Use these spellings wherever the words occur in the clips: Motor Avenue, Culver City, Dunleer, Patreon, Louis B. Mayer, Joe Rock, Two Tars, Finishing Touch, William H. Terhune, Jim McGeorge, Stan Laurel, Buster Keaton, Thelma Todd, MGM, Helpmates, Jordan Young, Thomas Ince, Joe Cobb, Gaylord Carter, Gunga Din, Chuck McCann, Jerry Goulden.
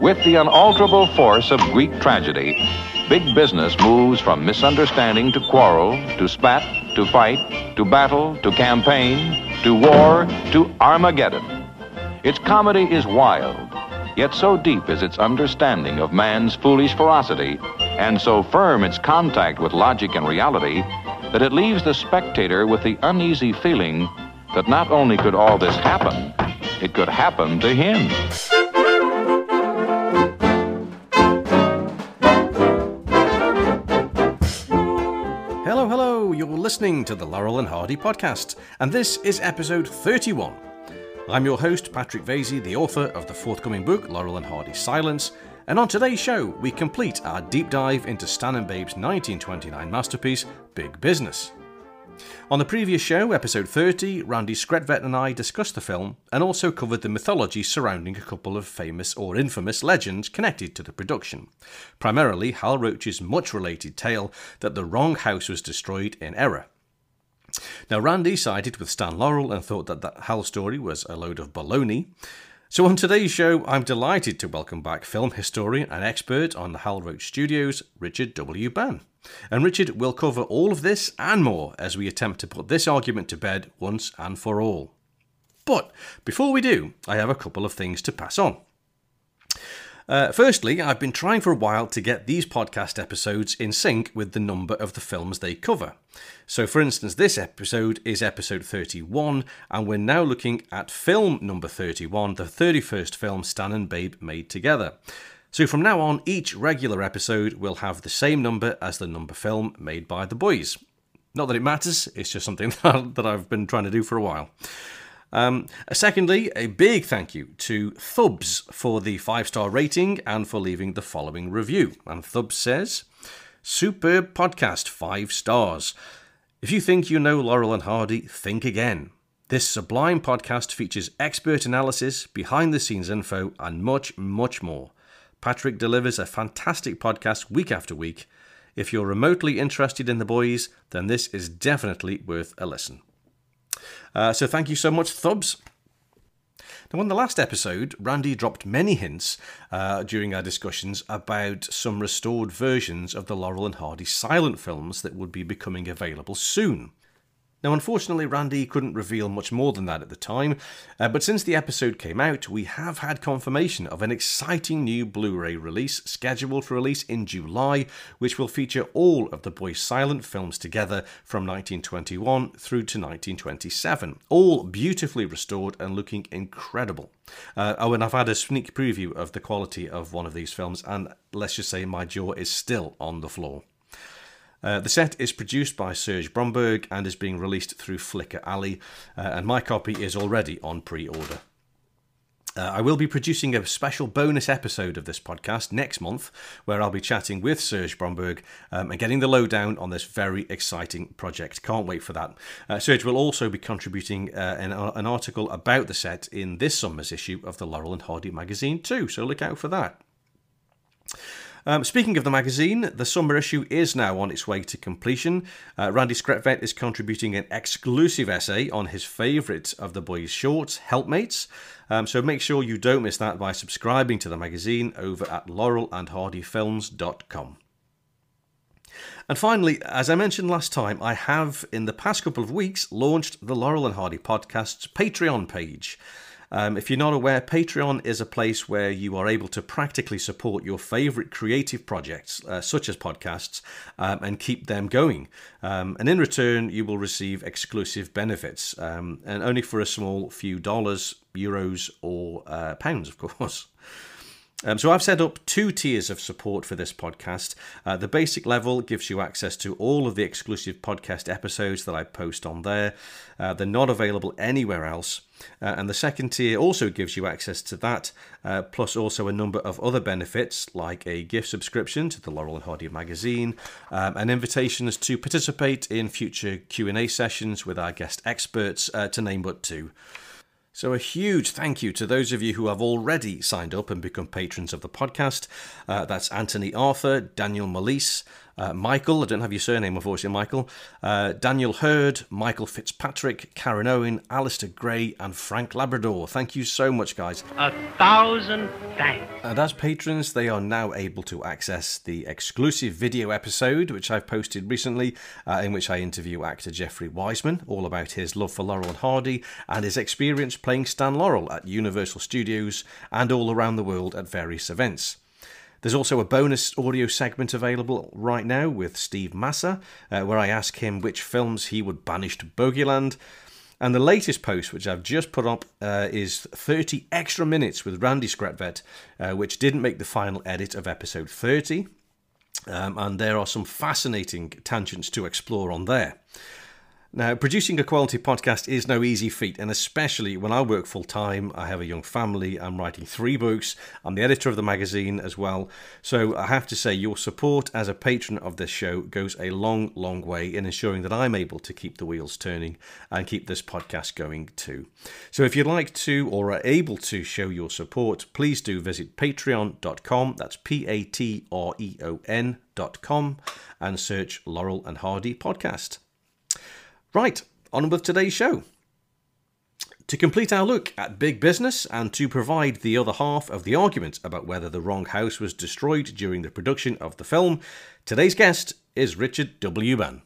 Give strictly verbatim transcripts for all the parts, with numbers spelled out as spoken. With the unalterable force of Greek tragedy, Big Business moves from misunderstanding to quarrel, to spat, to fight, to battle, to campaign, to war, to Armageddon. Its comedy is wild, yet so deep is its understanding of man's foolish ferocity, and so firm its contact with logic and reality, that it leaves the spectator with the uneasy feeling that not only could all this happen, it could happen to him. Listening to the Laurel and Hardy podcast, and this is episode thirty-one. I'm your host, Patrick Vasey, the author of the forthcoming book, Laurel and Hardy's Silence, and on today's show, we complete our deep dive into Stan and Babe's nineteen twenty-nine masterpiece, Big Business. On the previous show, episode thirty, Randy Skretvedt and I discussed the film and also covered the mythology surrounding a couple of famous or infamous legends connected to the production. Primarily, Hal Roach's much-related tale that the wrong house was destroyed in error. Now, Randy sided with Stan Laurel and thought that that Hal story was a load of baloney. So on today's show, I'm delighted to welcome back film historian and expert on the Hal Roach Studios, Richard W. Bann. And Richard will cover all of this and more as we attempt to put this argument to bed once and for all. But before we do, I have a couple of things to pass on. Uh, firstly, I've been trying for a while to get these podcast episodes in sync with the number of the films they cover. So for instance, this episode is episode thirty-one, and we're now looking at film number thirty-one, the thirty-first film Stan and Babe made together. So from now on, each regular episode will have the same number as the number film made by the boys. Not that it matters, it's just something that I've been trying to do for a while. Um, secondly, a big thank you to Thubs for the five-star rating and for leaving the following review. And Thubs says, "Superb podcast, five stars. If you think you know Laurel and Hardy, think again. This sublime podcast features expert analysis, behind-the-scenes info, and much, much more. Patrick delivers a fantastic podcast week after week. If you're remotely interested in the boys, then this is definitely worth a listen." Uh, so thank you so much, Thubs. Now, on the last episode, Randy dropped many hints uh, during our discussions about some restored versions of the Laurel and Hardy silent films that would be becoming available soon. Now, unfortunately, Randy couldn't reveal much more than that at the time, uh, but since the episode came out, we have had confirmation of an exciting new Blu-ray release scheduled for release in July, which will feature all of the boys' silent films together from nineteen twenty-one through to nineteen twenty-seven, all beautifully restored and looking incredible. Uh, oh, and I've had a sneak preview of the quality of one of these films, and let's just say my jaw is still on the floor. Uh, the set is produced by Serge Bromberg and is being released through Flickr Alley, uh, and my copy is already on pre-order. Uh, I will be producing a special bonus episode of this podcast next month, where I'll be chatting with Serge Bromberg um, and getting the lowdown on this very exciting project. Can't wait for that. Uh, Serge will also be contributing uh, an, an article about the set in this summer's issue of the Laurel and Hardy magazine too, so look out for that. Um, speaking of the magazine, the summer issue is now on its way to completion. Uh, Randy Skretvedt is contributing an exclusive essay on his favourite of the boys' shorts, Helpmates. Um, so make sure you don't miss that by subscribing to the magazine over at laurel and hardy films dot com. And finally, as I mentioned last time, I have in the past couple of weeks launched the Laurel and Hardy podcast's Patreon page. Um, if you're not aware, Patreon is a place where you are able to practically support your favourite creative projects, uh, such as podcasts, um, and keep them going. Um, and in return, you will receive exclusive benefits, um, and only for a small few dollars, euros, or uh, pounds, of course. Um, so I've set up two tiers of support for this podcast. Uh, the basic level gives you access to all of the exclusive podcast episodes that I post on there. Uh, they're not available anywhere else. Uh, and the second tier also gives you access to that, uh, plus also a number of other benefits like a gift subscription to the Laurel and Hardy magazine, um, and invitations to participate in future Q and A sessions with our guest experts, uh, to name but two. So a huge thank you to those of you who have already signed up and become patrons of the podcast. Uh, that's Anthony Arthur, Daniel Malice, uh, Michael, I don't have your surname, unfortunately, Michael, uh, Daniel Hurd, Michael Fitzpatrick, Karen Owen, Alistair Gray and Frank Labrador. Thank you so much, guys. A thousand thanks. And as patrons, they are now able to access the exclusive video episode, which I've posted recently, uh, in which I interview actor Jeffrey Wiseman, all about his love for Laurel and Hardy and his experience playing Stan Laurel at Universal Studios and all around the world at various events. There's also a bonus audio segment available right now with Steve Massa, uh, where I ask him which films he would banish to Bogeyland. And the latest post, which I've just put up, uh, is thirty extra minutes with Randy Skretvedt, uh, which didn't make the final edit of episode thirty. Um, and there are some fascinating tangents to explore on there. Now, producing a quality podcast is no easy feat, and especially when I work full-time, I have a young family, I'm writing three books, I'm the editor of the magazine as well, so I have to say your support as a patron of this show goes a long, long way in ensuring that I'm able to keep the wheels turning and keep this podcast going too. So if you'd like to or are able to show your support, please do visit patreon dot com, that's P A T R E O N dot com, and search Laurel and Hardy Podcast. Right, on with today's show. To complete our look at Big Business and to provide the other half of the argument about whether the wrong house was destroyed during the production of the film, today's guest is Richard W. Bann.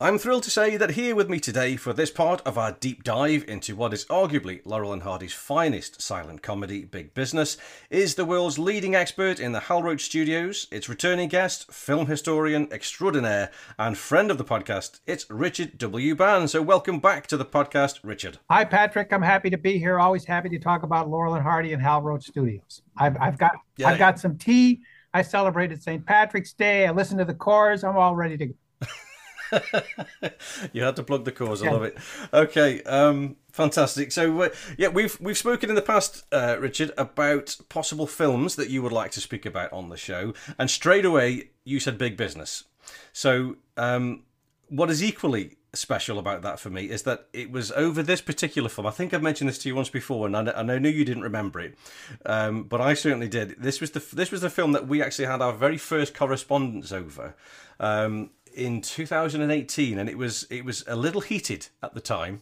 I'm thrilled to say that here with me today for this part of our deep dive into what is arguably Laurel and Hardy's finest silent comedy, Big Business, is the world's leading expert in the Hal Roach Studios. It's returning guest, film historian extraordinaire, and friend of the podcast, it's Richard W. Bann. So welcome back to the podcast, Richard. Hi, Patrick. I'm happy to be here. Always happy to talk about Laurel and Hardy and Hal Roach Studios. I've, I've got yeah. I've got some tea. I celebrated Saint Patrick's Day. I listened to the chorus. I'm all ready to go. You had to plug the cause. I love it. Okay, um, fantastic. So uh, yeah, we've we've spoken in the past, uh, Richard, about possible films that you would like to speak about on the show, and straight away you said Big Business. So um, what is equally special about that for me is that it was over this particular film. I think I've mentioned this to you once before, and I, and I knew you didn't remember it, um, but I certainly did. This was the this was the film that we actually had our very first correspondence over. Um, in two thousand eighteen, and it was it was a little heated at the time,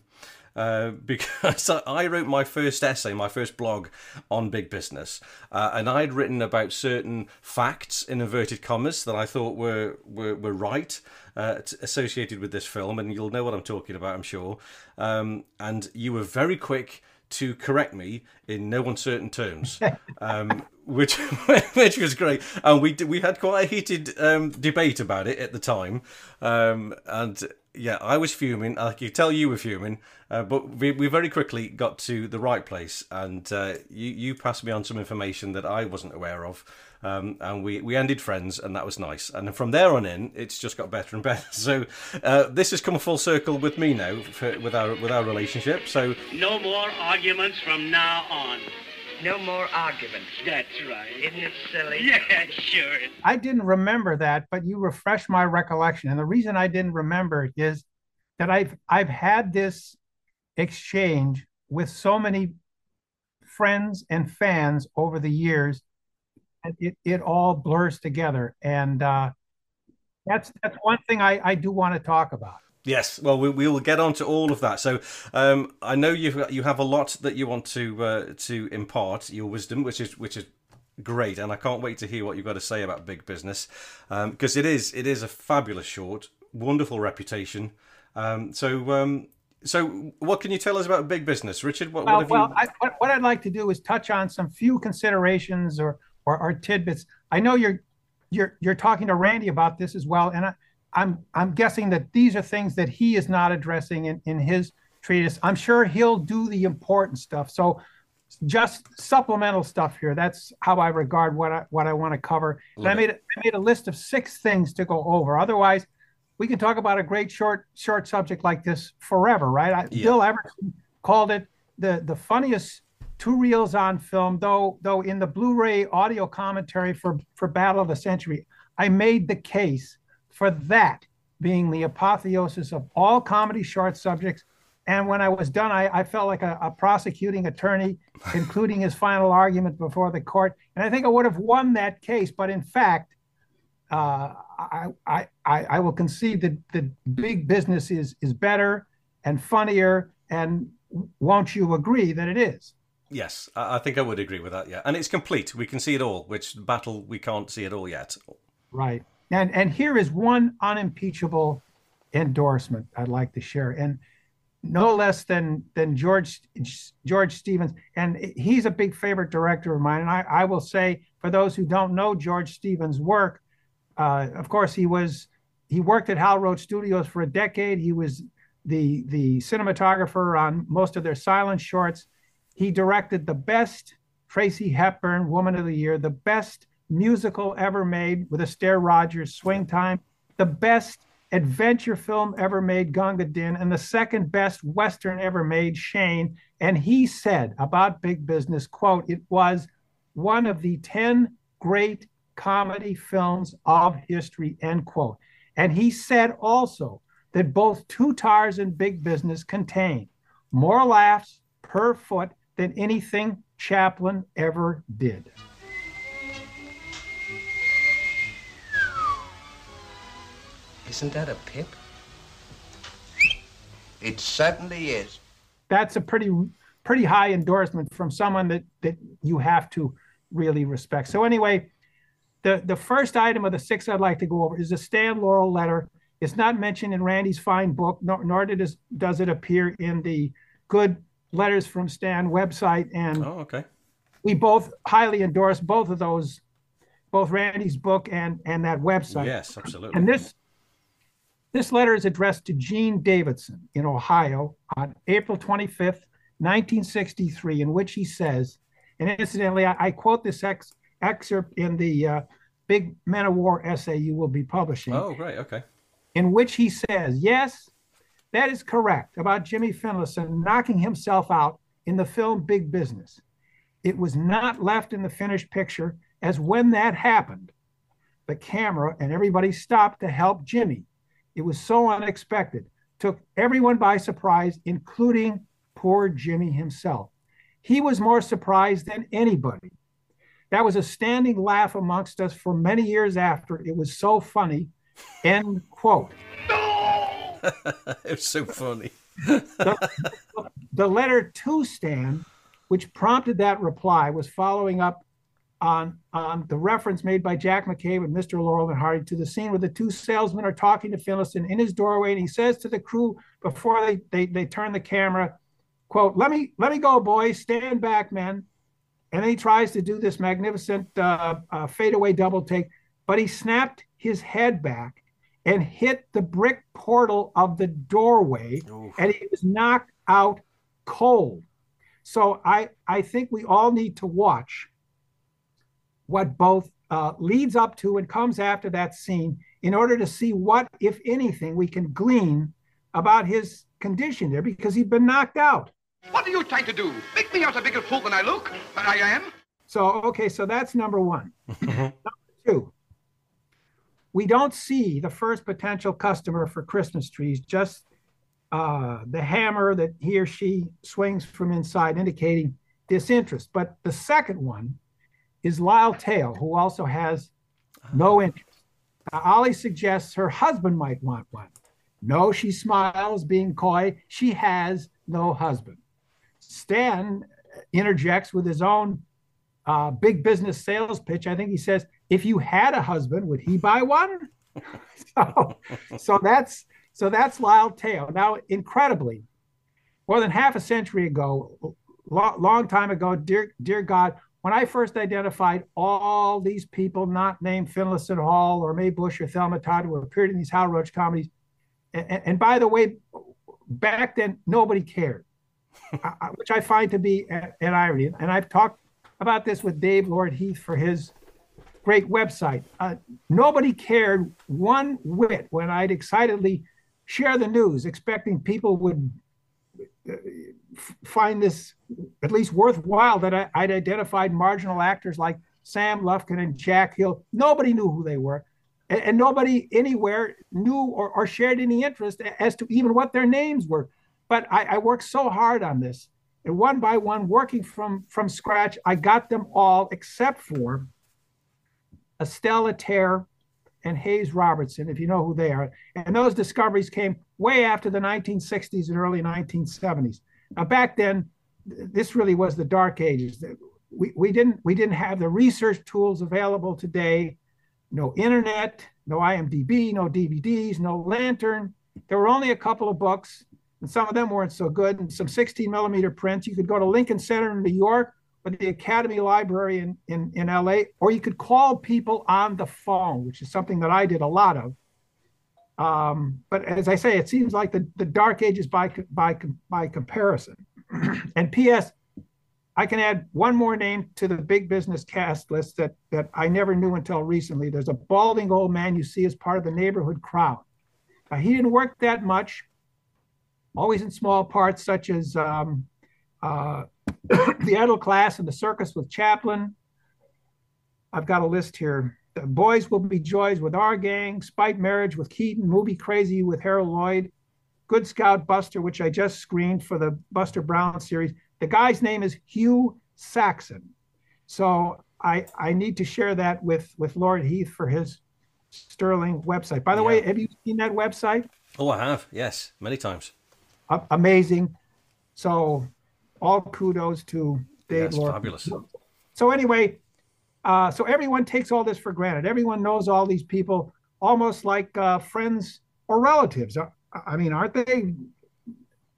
uh, because I wrote my first essay, my first blog on Big Business, uh, and I'd written about certain facts, in inverted commas, that I thought were were, were right, uh, t- associated with this film, and you'll know what I'm talking about, I'm sure, um, and you were very quick to correct me in no uncertain terms, um, which which was great, and we we had quite a heated um, debate about it at the time, um, and yeah, I was fuming. I could tell you were fuming, uh, but we, we very quickly got to the right place, and uh, you you passed me on some information that I wasn't aware of, um, and we we ended friends, and that was nice. And from there on in, it's just got better and better. So uh, this has come full circle with me now, for, with our with our relationship. So no more arguments from now on. No more arguments. That's right. Isn't it silly? Yeah, sure. I didn't remember that, but you refreshed my recollection. And the reason I didn't remember it is that I've I've had this exchange with so many friends and fans over the years, and it, it all blurs together. And uh, that's that's one thing I, I do want to talk about. Yes, well, we we will get on to all of that. So um, I know you you have a lot that you want to uh, to impart your wisdom, which is which is great, and I can't wait to hear what you've got to say about Big Business, because um, it is it is a fabulous short, wonderful reputation. Um, so um, so what can you tell us about Big Business, Richard? What, well, what have well, you... I, what, what I'd like to do is touch on some few considerations or or, or tidbits. I know you're you're you're talking to Randy about this as well, and I. I'm I'm guessing that these are things that he is not addressing in, in his treatise. I'm sure he'll do the important stuff. So just supplemental stuff here. That's how I regard what I what I want to cover. And I made I made a list of six things to go over. Otherwise, we can talk about a great short short subject like this forever, right? I, yeah. Bill Everson called it the the funniest two reels on film, though though in the Blu-ray audio commentary for, for Battle of the Century, I made the case for that being the apotheosis of all comedy short subjects And when I was done, I, I felt like a, a prosecuting attorney, concluding his final argument before the court. And I think I would have won that case. But in fact, uh, I, I, I will concede that the Big Business is, is better and funnier. And won't you agree that it is? Yes, I think I would agree with that. Yeah. And it's complete. We can see it all, which battle we can't see it all yet. Right. And, and here is one unimpeachable endorsement I'd like to share. And no less than than George George Stevens. And he's a big favorite director of mine. And I, I will say, for those who don't know George Stevens' work, uh, of course, he was he worked at Hal Roach Studios for a decade. He was the the cinematographer on most of their silent shorts. He directed the best Tracy Hepburn Woman of the Year, the best musical ever made with Astaire Rogers, Swing Time, the best adventure film ever made, Gunga Din, and the second best Western ever made, Shane. And he said about Big Business, quote, "It was one of the ten great comedy films of history," end quote. And he said also that both Two Tars and Big Business contained more laughs per foot than anything Chaplin ever did. Isn't that a pip? It certainly is. That's a pretty pretty high endorsement from someone that, that you have to really respect. So anyway, the, the first item of the six I'd like to go over is the Stan Laurel letter. It's not mentioned in Randy's fine book, nor, nor did it, does it appear in the Good Letters from Stan website. And oh, okay. We both highly endorse both of those, both Randy's book and, and that website. Yes, absolutely. And this... This letter is addressed to Gene Davidson in Ohio on April twenty-fifth, nineteen sixty-three, in which he says, and incidentally, I, I quote this ex, excerpt in the uh, Big Men of War essay you will be publishing. Oh, right, okay. In which he says, yes, that is correct about Jimmy Finlayson knocking himself out in the film Big Business. It was not left in the finished picture, as when that happened, the camera and everybody stopped to help Jimmy. It was so unexpected, took everyone by surprise, including poor Jimmy himself. He was more surprised than anybody. That was a standing laugh amongst us for many years after. It was so funny, end quote. No! It was so funny. the, the letter to Stan, which prompted that reply, was following up On, on the reference made by Jack McCabe and Mister Laurel and Hardy to the scene where the two salesmen are talking to Finlayson in his doorway, and he says to the crew before they, they, they turn the camera, quote, let me let me go, boys, stand back, men. And then he tries to do this magnificent uh, uh, fadeaway double take, but he snapped his head back and hit the brick portal of the doorway. Oof. And he was knocked out cold. So I, I think we all need to watch what both uh, leads up to and comes after that scene in order to see what, if anything, we can glean about his condition there, because he'd been knocked out. What are you trying to do? Make me out a bigger fool than I look, than I am? So, okay, so that's number one. Number two, we don't see the first potential customer for Christmas trees, just uh, the hammer that he or she swings from inside, indicating disinterest. But the second one is Lyle Tail, who also has no interest. Now, Ollie suggests her husband might want one. No, she smiles, being coy. She has no husband. Stan interjects with his own uh, Big Business sales pitch. I think he says, if you had a husband, would he buy one? so, so, that's, so that's Lyle Tail. Now, incredibly, more than half a century ago, lo- long time ago, dear, dear God, when I first identified all these people not named Finlayson Hall or May Bush or Thelma Todd who appeared in these Hal Roach comedies, and, and, and by the way, back then nobody cared, I, which I find to be an irony. And I've talked about this with Dave Lord Heath for his great website. Uh, nobody cared one whit when I'd excitedly share the news, expecting people would uh, find this at least worthwhile that I, I'd identified marginal actors like Sam Lufkin and Jack Hill. Nobody knew who they were, and, and nobody anywhere knew or, or shared any interest as to even what their names were. But I, I worked so hard on this. And one by one, working from, from scratch, I got them all except for Estelle Laterre and Hayes Robertson, if you know who they are. And those discoveries came way after the nineteen sixties and early nineteen seventies. Now, back then, this really was the dark ages. We, we, didn't, we didn't have the research tools available today. No internet, no I M D B, no D V Ds, no Lantern. There were only a couple of books, and some of them weren't so good, and some sixteen millimeter prints. You could go to Lincoln Center in New York or the Academy Library in, in, in L A, or you could call people on the phone, which is something that I did a lot of. Um, but as I say, it seems like the, the dark ages by, by, by comparison. And P S, I can add one more name to the Big Business cast list that, that I never knew until recently. There's a balding old man you see as part of the neighborhood crowd. Uh, he didn't work that much, always in small parts, such as um, uh, the Idle Class and the Circus with Chaplin. I've got a list here. The Boys Will Be Joys with Our Gang, Spite Marriage with Keaton, Movie Crazy with Harold Lloyd, Good Scout Buster, which I just screened for the Buster Brown series. The guy's name is Hugh Saxon. So I, I need to share that with, with Lord Heath for his sterling website. By the yeah. way, have you seen that website? Oh, I have. Yes, many times. Uh, amazing. So all kudos to Dave yes, Lord. Fabulous. So anyway, uh, so everyone takes all this for granted. Everyone knows all these people, almost like uh, friends or relatives. Uh, I mean, aren't they?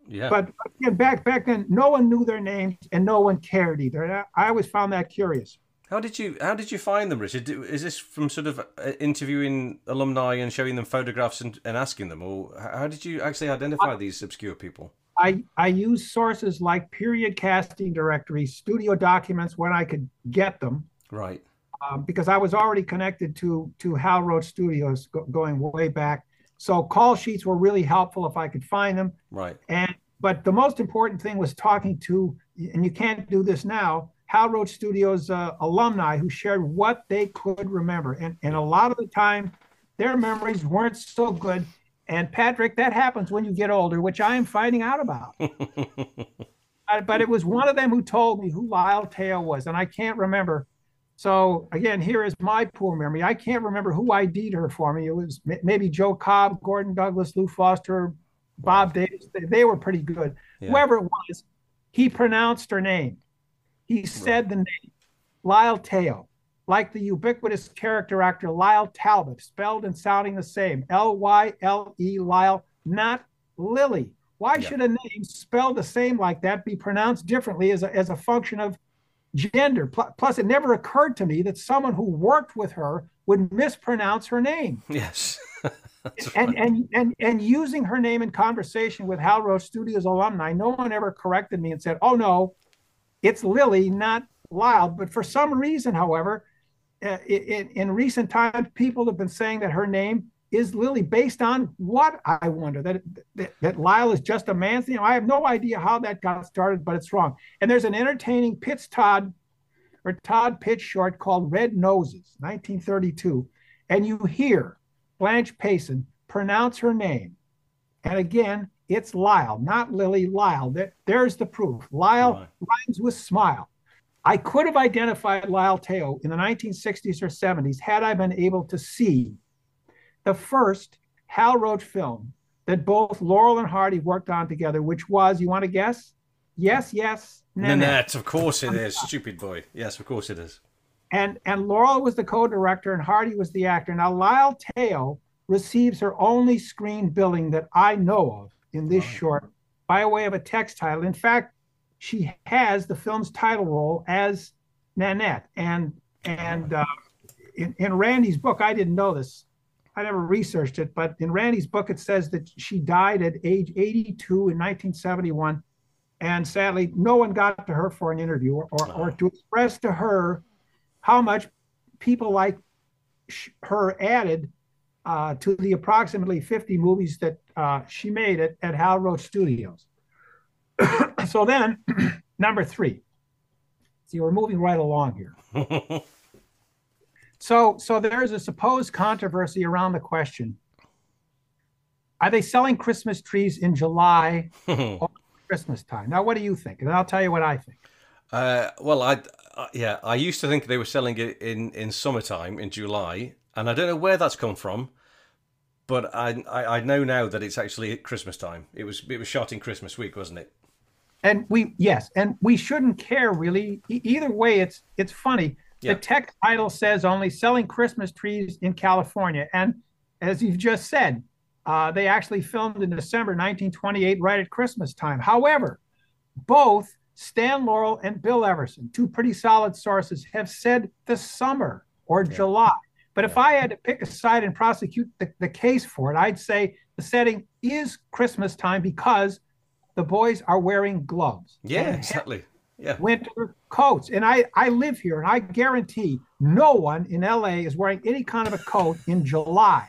Yeah. But again, back back then, no one knew their names and no one cared either. I always found that curious. How did you How did you find them, Richard? Is this from sort of interviewing alumni and showing them photographs and, and asking them, or how did you actually identify I, these obscure people? I I used sources like period casting directories, studio documents when I could get them. Right. Um, because I was already connected to to Hal Roach Studios go, going way back. So call sheets were really helpful if I could find them. Right. And but the most important thing was talking to, and you can't do this now, Hal Roach Studios uh, alumni who shared what they could remember. And, and a lot of the time, their memories weren't so good. And Patrick, that happens when you get older, which I am finding out about. uh, but it was one of them who told me who Lyle Talbot was, and I can't remember. So again, here is my poor memory. I can't remember who I D'd her for me. It was maybe Joe Cobb, Gordon Douglas, Lou Foster, Bob Davis. They, they were pretty good. Yeah. Whoever it was, he pronounced her name. He said right. the name, Lyle Talbot, like the ubiquitous character actor Lyle Talbot, spelled and sounding the same, L Y L E, Lyle, not Lily. Why yeah. should a name spelled the same like that be pronounced differently as a, as a function of gender? Plus, it never occurred to me that someone who worked with her would mispronounce her name. Yes. and, and and and using her name in conversation with Hal Roach Studios alumni, no one ever corrected me and said, oh, no, it's Lily, not Lyle. But for some reason, however, uh, in, in recent times, people have been saying that her name is Lily based on what, I wonder, that, that, that Lyle is just a man's name. I have no idea how that got started, but it's wrong. And there's an entertaining Pitts Todd or Todd Pitts short called Red Noses, nineteen thirty-two. And you hear Blanche Payson pronounce her name. And again, it's Lyle, not Lily, Lyle. There, there's the proof. Lyle right. rhymes with smile. I could have identified Lyle Talbot in the nineteen sixties or seventies had I been able to see the first Hal Roach film that both Laurel and Hardy worked on together, which was, you want to guess? Yes, yes, Nanette. Nanette, of course it is. Stupid boy. Yes, of course it is. And and Laurel was the co-director and Hardy was the actor. Now, Lyle Talbot receives her only screen billing that I know of in this right. short by way of a text title. In fact, she has the film's title role as Nanette. And, and uh, in, in Randy's book, I didn't know this. I never researched it, but in Randy's book, it says that she died at age eighty-two in nineteen seventy-one. And sadly, no one got to her for an interview or, or, or to express to her how much people like her added uh, to the approximately fifty movies that uh, she made at, at Hal Roach Studios. So then, number three. See, we're moving right along here. So, so there is a supposed controversy around the question, Are they selling Christmas trees in July or Christmas time? Now, what do you think? And I'll tell you what I think. Uh, well, I, I yeah, I used to think they were selling it in, in summertime, in July, and I don't know where that's come from, but I, I I know now that it's actually at Christmas time. It was it was shot in Christmas week, wasn't it? And we yes, and we shouldn't care really. E- either way, it's it's funny. Yeah. The text title says only selling Christmas trees in California, and as you've just said. Uh, they actually filmed in December nineteen twenty-eight, right at Christmas time. However, both Stan Laurel and Bill Everson, two pretty solid sources, have said the summer or yeah. July. But yeah. if I had to pick a side and prosecute the, the case for it, I'd say the setting is Christmas time because the boys are wearing gloves. Yeah, exactly. Yeah. Winter coats. And I, I live here, and I guarantee no one in L A is wearing any kind of a coat in July.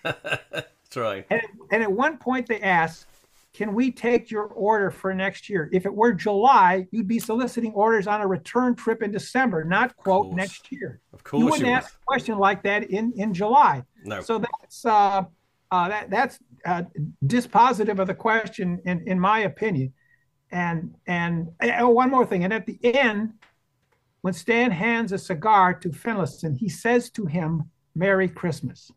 That's right. And, and at one point they asked, can we take your order for next year? If it were July, you'd be soliciting orders on a return trip in December, not, quote, next year. Of course. You wouldn't you ask would. a question like that in, in July. No. So that's uh, uh, that that's uh, dispositive of the question, in, in my opinion. And, and oh, one more thing. And at the end, when Stan hands a cigar to Finlayson, he says to him, Merry Christmas.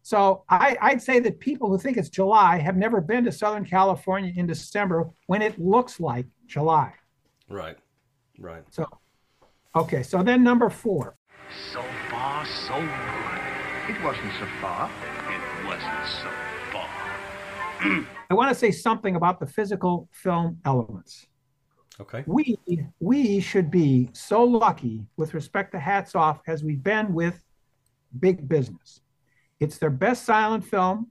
So I, I'd say that people who think it's July have never been to Southern California in December when it looks like July. Right, right. So, okay, so then number four. So far, so good. It wasn't so far. It wasn't so far. I want to say something about the physical film elements. Okay. We, we should be so lucky with respect to Hats Off as we've been with Big Business. It's their best silent film,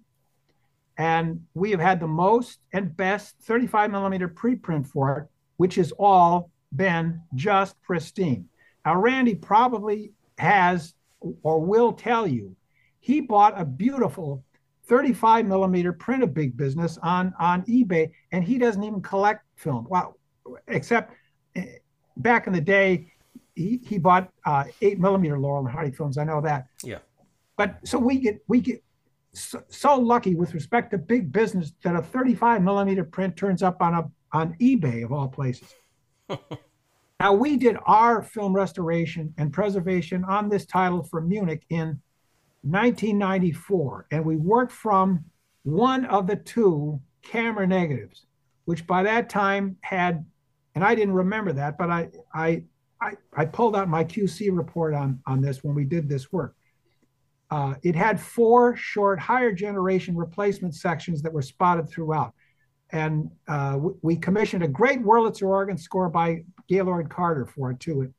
and we have had the most and best thirty-five millimeter preprint for it, which has all been just pristine. Now, Randy probably has or will tell you, he bought a beautiful thirty-five millimeter print of Big Business on, on eBay, and he doesn't even collect film. Wow, except back in the day, he, he bought uh, eight millimeter Laurel and Hardy films, I know that. Yeah. But so we get we get so, so lucky with respect to Big Business that a thirty-five millimeter print turns up on a on eBay of all places. Now we did our film restoration and preservation on this title for Munich in nineteen ninety-four, and we worked from one of the two camera negatives, which by that time had, and I didn't remember that, but I I I, I pulled out my Q C report on on this when we did this work. Uh, it had four short higher generation replacement sections that were spotted throughout. And uh, w- we commissioned a great Wurlitzer organ score by Gaylord Carter for it too. And,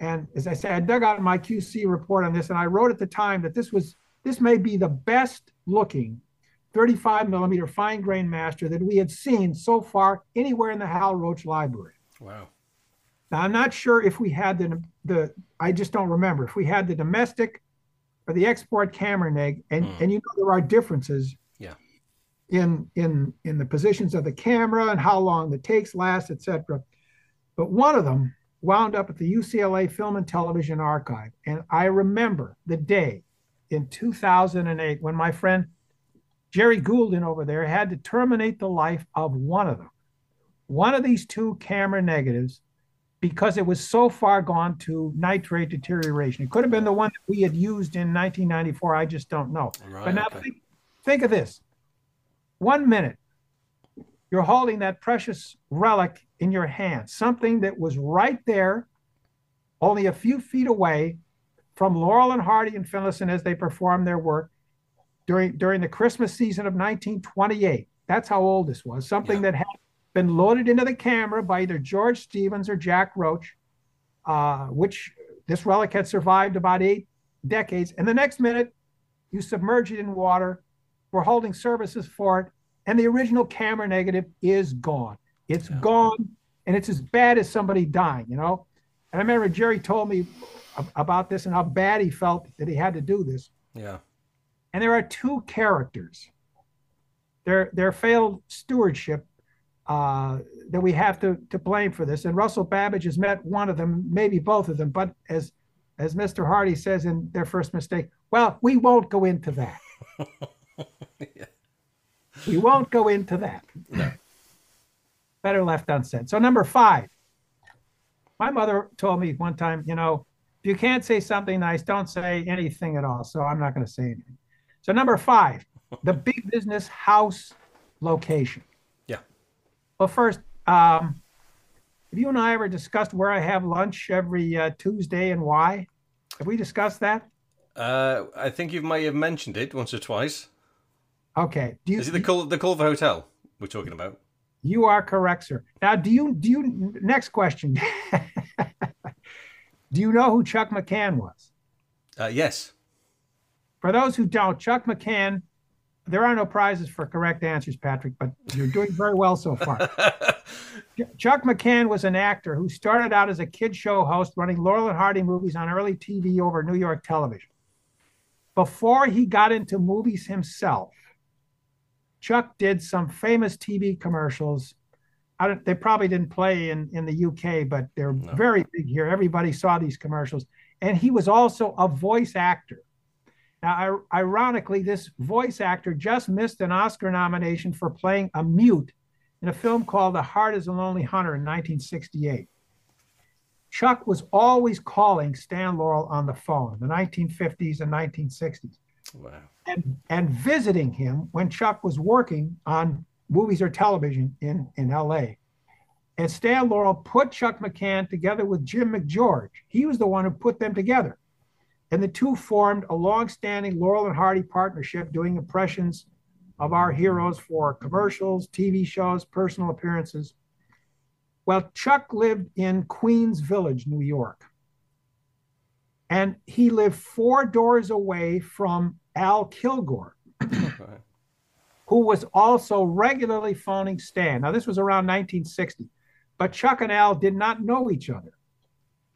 and as I said, I dug out my Q C report on this, and I wrote at the time that this was, this may be the best looking thirty-five millimeter fine grain master that we had seen so far anywhere in the Hal Roach library. Wow. Now I'm not sure if we had the, the I just don't remember if we had the domestic or the export camera neg, and, mm. and you know there are differences yeah. in in in the positions of the camera and how long the takes last, et cetera. But one of them wound up at the U C L A Film and Television Archive. And I remember the day in two thousand eight when my friend Jerry Goulden over there had to terminate the life of one of them. One of these two camera negatives, because it was so far gone to nitrate deterioration. It could have been the one that we had used in nineteen ninety-four. I just don't know. Right, but now okay. think, think of this. One minute, you're holding that precious relic in your hand, something that was right there, only a few feet away from Laurel and Hardy and Finlayson as they performed their work during, during the Christmas season of nineteen twenty-eight. That's how old this was, something yeah. that happened. Been loaded into the camera by either George Stevens or Jack Roach, uh, which this relic had survived about eight decades. And the next minute, you submerge it in water, we're holding services for it, and the original camera negative is gone. It's yeah. gone, and it's as bad as somebody dying, you know? And I remember Jerry told me about this and how bad he felt that he had to do this. Yeah. And there are two characters. Their, their failed stewardship Uh, that we have to, to blame for this. And Russell Babbage has met one of them, maybe both of them, but as as Mister Hardy says in their first mistake, well, we won't go into that. yeah. We won't go into that. No. Better left unsaid. So number five, my mother told me one time, you know, if you can't say something nice, don't say anything at all. So I'm not going to say anything. So number five, the Big Business house location. Yeah. Well, first, um, have you and I ever discussed where I have lunch every uh, Tuesday and why? Have we discussed that? Uh, I think you might have mentioned it once or twice. Okay. Do you, Is it the Cul- the Culver Hotel we're talking about? You are correct, sir. Now, do you do you? Next question. Do you know who Chuck McCann was? Uh, yes. For those who don't, Chuck McCann. There are no prizes for correct answers, Patrick, but you're doing very well so far. Chuck McCann was an actor who started out as a kid show host running Laurel and Hardy movies on early T V over New York television. Before he got into movies himself, Chuck did some famous T V commercials. I don't, they probably didn't play in, in the U K, but they're no. very big here. Everybody saw these commercials. And he was also a voice actor. Now, I, ironically, this voice actor just missed an Oscar nomination for playing a mute in a film called The Heart is a Lonely Hunter in nineteen sixty-eight. Chuck was always calling Stan Laurel on the phone in the nineteen fifties and nineteen sixties. Wow. And, and visiting him when Chuck was working on movies or television in, in L A. And Stan Laurel put Chuck McCann together with Jim McGeorge. He was the one who put them together. And the two formed a long-standing Laurel and Hardy partnership, doing impressions of our heroes for commercials, T V shows, personal appearances. Well, Chuck lived in Queens Village, New York. And he lived four doors away from Al Kilgore, okay. who was also regularly phoning Stan. Now, this was around nineteen sixty, but Chuck and Al did not know each other.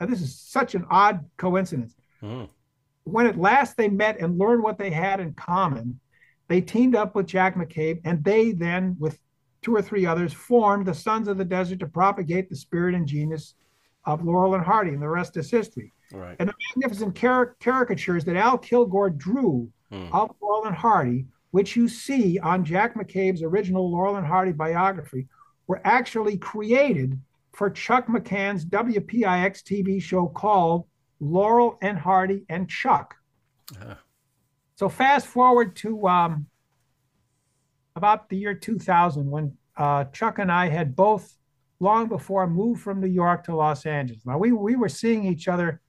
Now, this is such an odd coincidence. Mm. When at last they met and learned what they had in common, they teamed up with Jack McCabe, and they then, with two or three others, formed the Sons of the Desert to propagate the spirit and genius of Laurel and Hardy, and the rest is history. Right. And the magnificent car caricatures that Al Kilgore drew mm. of Laurel and Hardy, which you see on Jack McCabe's original Laurel and Hardy biography, were actually created for Chuck McCann's W P I X T V show called Laurel and Hardy and Chuck. Uh-huh. So fast forward to um, about the year two thousand, when uh, Chuck and I had both long before moved from New York to Los Angeles. Now, we, we were seeing each other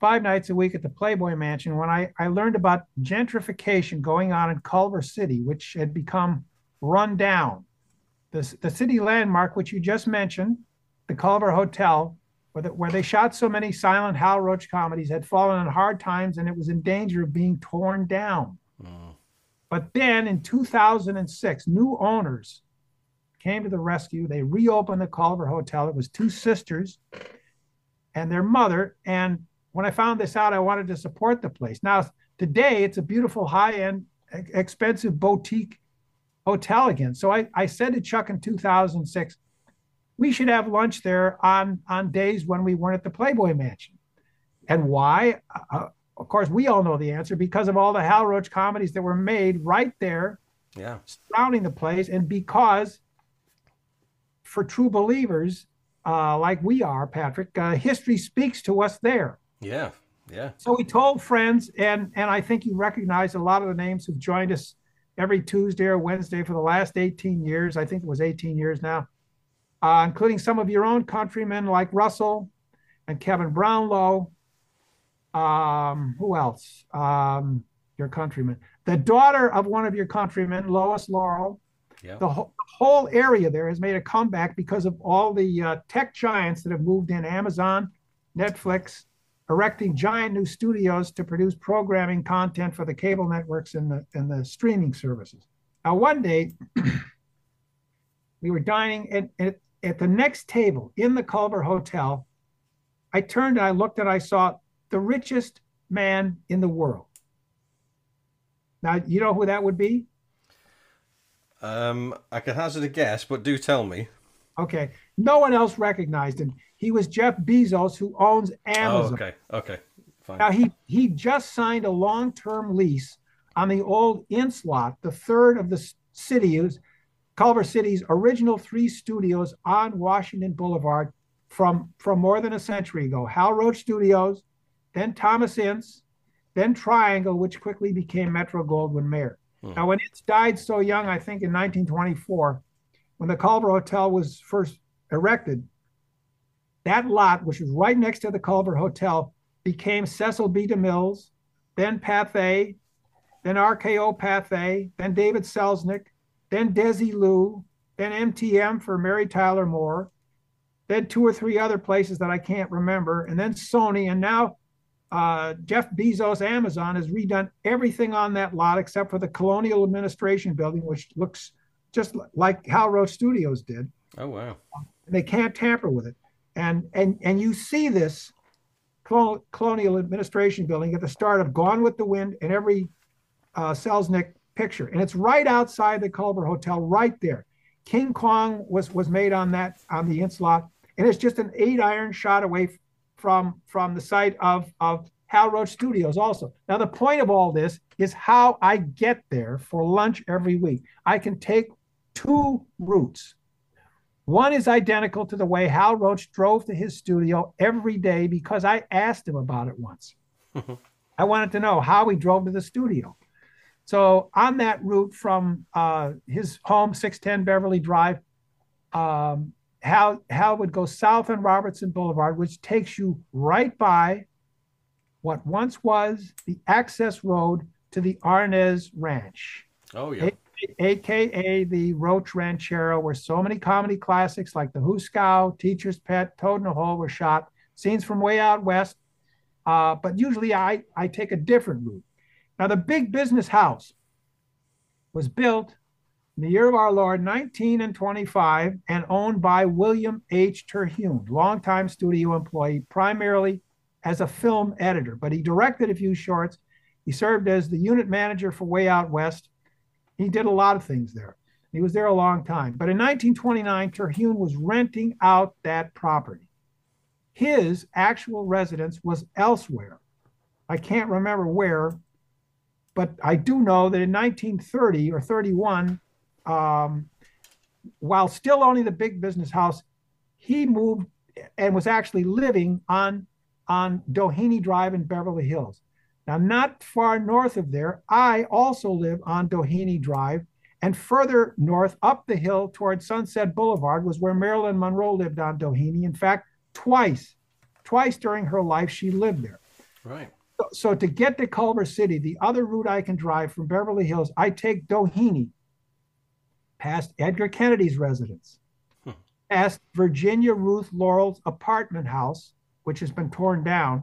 five nights a week at the Playboy Mansion when I, I learned about gentrification going on in Culver City, which had become run down. The, the city landmark, which you just mentioned, the Culver Hotel, where they shot so many silent Hal Roach comedies, had fallen on hard times, and it was in danger of being torn down. Oh. But then in two thousand six, new owners came to the rescue. They reopened the Culver Hotel. It was two sisters and their mother. And when I found this out, I wanted to support the place. Now, today, it's a beautiful, high-end, expensive boutique hotel again. So I, I said to Chuck in two thousand six, we should have lunch there on, on days when we weren't at the Playboy Mansion. And why? Uh, of course, we all know the answer, because of all the Hal Roach comedies that were made right there, yeah, surrounding the place, and because for true believers uh, like we are, Patrick, uh, history speaks to us there. Yeah, yeah. So we told friends, and, and I think you recognize a lot of the names who've joined us every Tuesday or Wednesday for the last eighteen years. I think it was eighteen years now. Uh, including some of your own countrymen like Russell and Kevin Brownlow. Um, who else? Um, your countrymen. The daughter of one of your countrymen, Lois Laurel. Yep. The, whole, the whole area there has made a comeback because of all the uh, tech giants that have moved in, Amazon, Netflix, erecting giant new studios to produce programming content for the cable networks and the, and the streaming services. Now, one day, we were dining, and, and it, at the next table in the Culver Hotel, I turned and I looked and I saw the richest man in the world. Now, you know who that would be? Um, I could hazard a guess, but do tell me. Okay. No one else recognized him. He was Jeff Bezos, who owns Amazon. Oh, okay. Okay. Fine. Now, he, he just signed a long-term lease on the old Inslot, the third of the Studios, Culver City's original three studios on Washington Boulevard from, from more than a century ago. Hal Roach Studios, then Thomas Ince, then Triangle, which quickly became Metro-Goldwyn-Mayer. Mm. Now, when Ince died so young, I think in nineteen twenty-four, when the Culver Hotel was first erected, that lot, which was right next to the Culver Hotel, became Cecil B. DeMille's, then Pathé, then R K O Pathé, then David Selznick, then Desi Lu, then M T M for Mary Tyler Moore, then two or three other places that I can't remember, and then Sony, and now uh, Jeff Bezos' Amazon has redone everything on that lot except for the Colonial Administration Building, which looks just like Hal Roach Studios did. Oh, wow. And they can't tamper with it. And, and, and you see this Colonial Administration Building at the start of Gone with the Wind and every uh, Selznick picture. And it's right outside the Culver Hotel, right there. King Kong was, was made on that, on the Ince lot. And it's just an eight iron shot away from, from the site of, of Hal Roach Studios also. Now, the point of all this is how I get there for lunch every week. I can take two routes. One is identical to the way Hal Roach drove to his studio every day because I asked him about it once. I wanted to know how he drove to the studio. So on that route from uh, his home, six ten Beverly Drive, um, Hal, Hal would go south on Robertson Boulevard, which takes you right by what once was the access road to the Arnez Ranch. Oh, yeah. It, A K A the Roach Ranchero, where so many comedy classics like The Huskow, Teacher's Pet, Toad in the Hole were shot, scenes from Way Out West. Uh, but usually I, I take a different route. Now, the Big Business house was built in the year of our Lord, nineteen and twenty-five, and owned by William H. Terhune, longtime studio employee, primarily as a film editor. But he directed a few shorts. He served as the unit manager for Way Out West. He did a lot of things there. He was there a long time. But in nineteen twenty-nine, Terhune was renting out that property. His actual residence was elsewhere. I can't remember where, but I do know that in nineteen thirty or thirty-one, um, while still owning the Big Business house, he moved and was actually living on, on Doheny Drive in Beverly Hills. Now, not far north of there, I also live on Doheny Drive, and further north up the hill toward Sunset Boulevard was where Marilyn Monroe lived on Doheny. In fact, twice, twice during her life, she lived there. Right. So, so to get to Culver City, the other route I can drive from Beverly Hills, I take Doheny, past Edgar Kennedy's residence, hmm. past Virginia Ruth Laurel's apartment house, which has been torn down,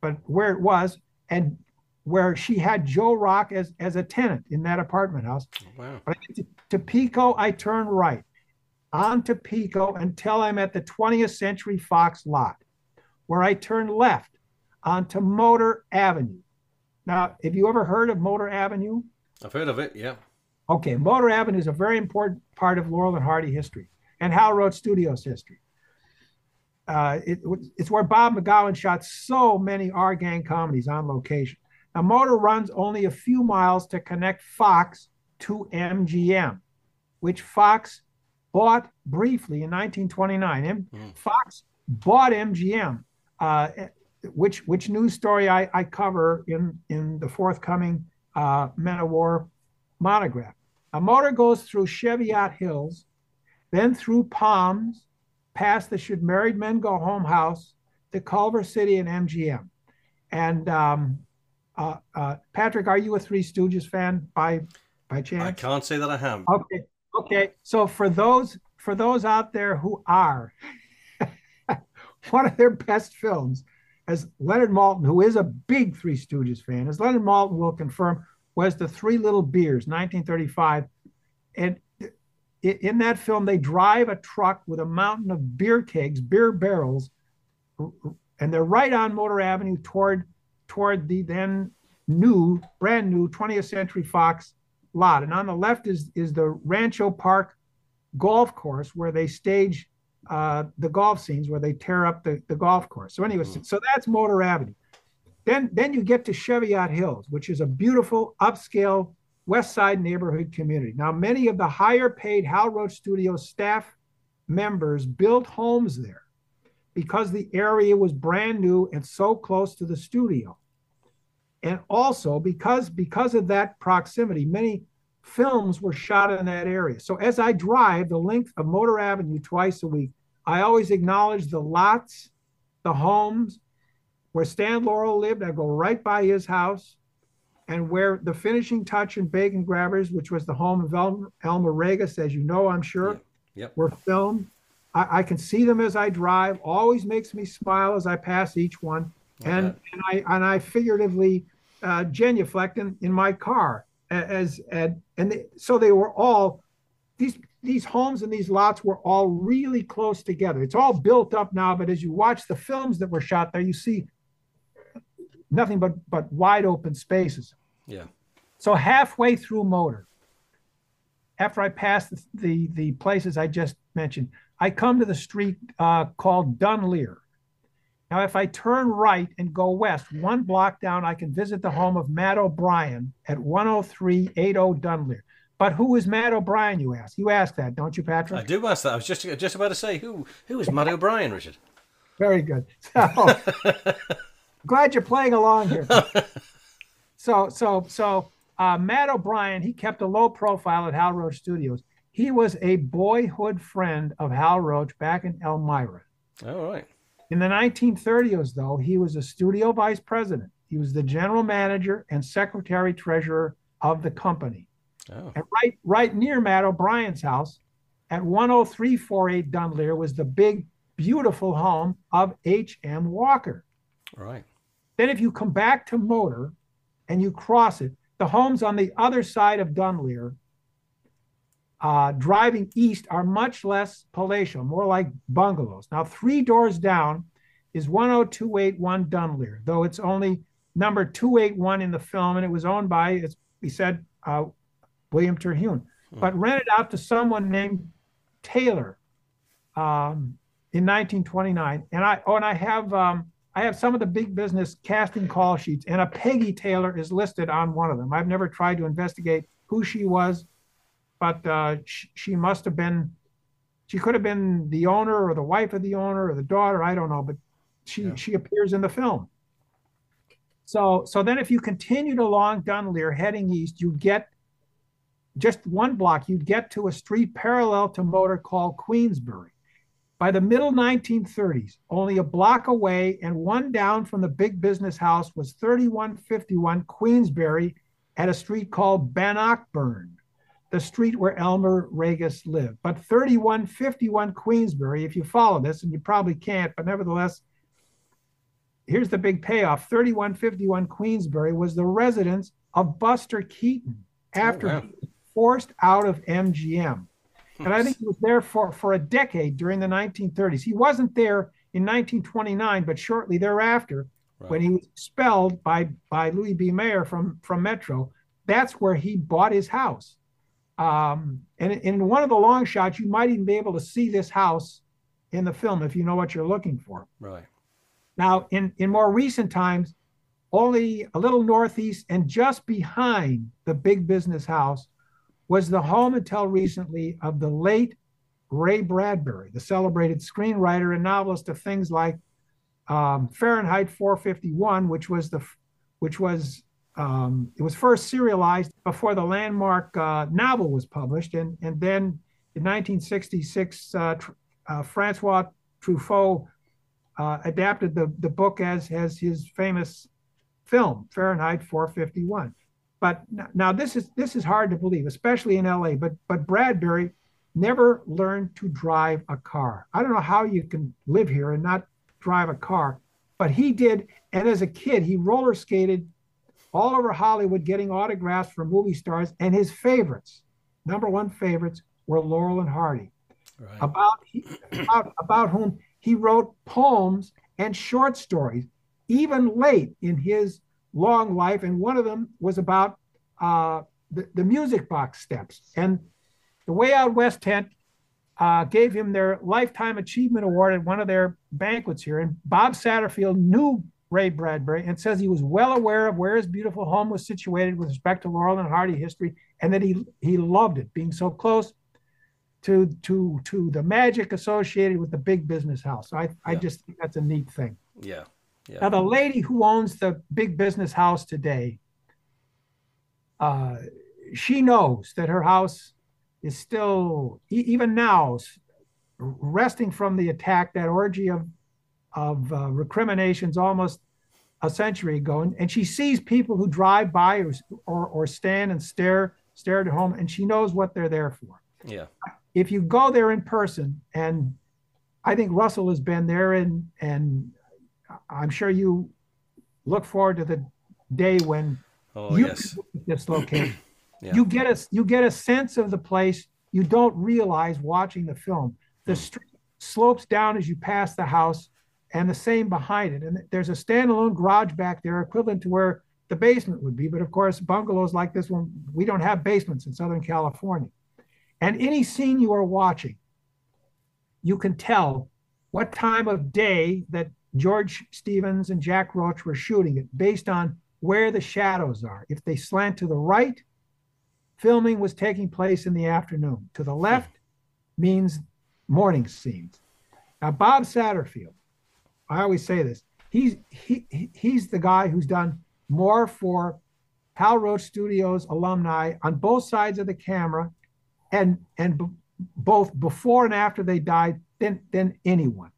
but where it was, and where she had Joe Rock as, as a tenant in that apartment house. Wow. But to Topeka, I turn right on Topeka until I'm at the twentieth Century Fox lot, where I turn left onto Motor Avenue. Now, have you ever heard of Motor Avenue? I've heard of it, yeah. Okay, Motor Avenue is a very important part of Laurel and Hardy history and Hal Roach Studios history. Uh, it, it's where Bob McGowan shot so many R-Gang comedies on location. Now, Motor runs only a few miles to connect Fox to M G M, which Fox bought briefly in nineteen twenty-nine. M- mm. Fox bought M G M, uh, which which news story I, I cover in, in the forthcoming uh, Men of War monograph. Now, Motor goes through Cheviot Hills, then through Palms, past the Should Married Men Go Home house, to Culver City and M G M. And um, uh, uh, Patrick, are you a Three Stooges fan by by chance? I can't say that I am. Okay, okay. So for those for those out there who are, one of their best films, as Leonard Maltin, who is a big Three Stooges fan, as Leonard Maltin will confirm, was The Three Little Beers, nineteen thirty-five, and in that film, they drive a truck with a mountain of beer kegs, beer barrels, and they're right on Motor Avenue toward toward the then new, brand new twentieth Century Fox lot. And on the left is, is the Rancho Park golf course where they stage uh, the golf scenes, where they tear up the, the golf course. So anyway, so that's Motor Avenue. Then, then you get to Cheviot Hills, which is a beautiful upscale West Side neighborhood community. Now, many of the higher paid Hal Roach Studios staff members built homes there because the area was brand new and so close to the studio. And also because, because of that proximity, many films were shot in that area. So as I drive the length of Motor Avenue twice a week, I always acknowledge the lots, the homes, where Stan Laurel lived. I go right by his house, and where the finishing touch in Bacon Grabbers, which was the home of El Elmer Regas, as you know, I'm sure, yeah. Yep. were filmed. I, I can see them as I drive. Always makes me smile as I pass each one. Like and, and I and I figuratively uh, genuflect in, in my car. As, as and, and they, so they were all, these, these homes and these lots were all really close together. It's all built up now, but as you watch the films that were shot there, you see nothing but, but wide open spaces. Yeah. So halfway through Motor, after I passed the, the, the places I just mentioned, I come to the street uh, called Dunleer. Now, if I turn right and go west, one block down, I can visit the home of Matt O'Brien at one oh three eighty Dunleer. But who is Matt O'Brien, you ask? You ask that, don't you, Patrick? I do ask that. I was just, just about to say, who, who is Matt O'Brien, Richard? Very good. So, glad you're playing along here. So, so, so uh, Matt O'Brien, he kept a low profile at Hal Roach Studios. He was a boyhood friend of Hal Roach back in Elmira. All right. In the nineteen thirties, though, he was a studio vice president. He was the general manager and secretary treasurer of the company. Oh. And right, right near Matt O'Brien's house at one oh three forty-eight Dunleer was the big, beautiful home of H M Walker. All right. Then if you come back to Motor and you cross it, the homes on the other side of Dunleer, uh, driving east, are much less palatial, more like bungalows. Now, three doors down is one oh two eighty-one Dunleer, though it's only number two eighty-one in the film, and it was owned by, as we said, uh, William Terhune, hmm. but rented out to someone named Taylor um, in nineteen twenty-nine. And I, oh, and I have... Um, I have some of the Big Business casting call sheets, and a Peggy Taylor is listed on one of them. I've never tried to investigate who she was, but uh, she, she must have been, she could have been the owner or the wife of the owner or the daughter, I don't know, but she, yeah. she appears in the film. So, so then if you continued along Dunleer heading east, you get just one block, you get to a street parallel to Motor called Queensbury. By the middle nineteen thirties, only a block away and one down from the Big Business house was thirty-one fifty-one Queensbury at a street called Bannockburn, the street where Elmer Regas lived. But thirty-one fifty-one Queensbury, if you follow this, and you probably can't, but nevertheless, here's the big payoff. thirty-one fifty-one Queensbury was the residence of Buster Keaton after oh, wow. he was forced out of M G M. And I think he was there for, for a decade during the nineteen thirties. He wasn't there in nineteen twenty-nine, but shortly thereafter, right. when he was expelled by, by Louis B. Mayer from, from Metro, that's where he bought his house. Um, and in one of the long shots, you might even be able to see this house in the film if you know what you're looking for. Right. Now, in, in more recent times, only a little northeast and just behind the Big Business house was the home until recently of the late Ray Bradbury, the celebrated screenwriter and novelist of things like um, Fahrenheit four fifty-one, which was the, which was um, it was first serialized before the landmark uh, novel was published, and and then in nineteen sixty-six, uh, uh, Francois Truffaut uh, adapted the the book as as his famous film Fahrenheit four fifty-one. But now this is this is hard to believe, especially in L A. But but Bradbury never learned to drive a car. I don't know how you can live here and not drive a car, but he did. And as a kid, he roller skated all over Hollywood, getting autographs from movie stars. And his favorites, number one favorites, were Laurel and Hardy, right. about, he, about about whom he wrote poems and short stories, even late in his long life, and one of them was about uh, the, the music box steps. And the Way Out West tent uh, gave him their Lifetime Achievement Award at one of their banquets here, and Bob Satterfield knew Ray Bradbury, and says he was well aware of where his beautiful home was situated with respect to Laurel and Hardy history, and that he he loved it, being so close to to to the magic associated with the big business house. I, yeah. I just think that's a neat thing. Yeah. yeah. Now, the lady who owns the big business house today, uh, she knows that her house is still, even now, resting from the attack, that orgy of of uh, recriminations almost a century ago. And, and she sees people who drive by or, or, or stand and stare, stare at home, and she knows what they're there for. Yeah. If you go there in person, and I think Russell has been there, and, and I'm sure you look forward to the day when oh, you yes. this location. Yeah. You get a, you get a sense of the place you don't realize watching the film. The street slopes down as you pass the house, and the same behind it. And there's a standalone garage back there, equivalent to where the basement would be. But of course, bungalows like this one, we don't have basements in Southern California. And any scene you are watching, you can tell what time of day that George Stevens and Jack Roach were shooting it based on where the shadows are. If they slant to the right, filming was taking place in the afternoon. To the left means morning scenes. Now, Bob Satterfield, I always say this, he's he he's the guy who's done more for Hal Roach Studios alumni on both sides of the camera, and and b- both before and after they died, than than anyone.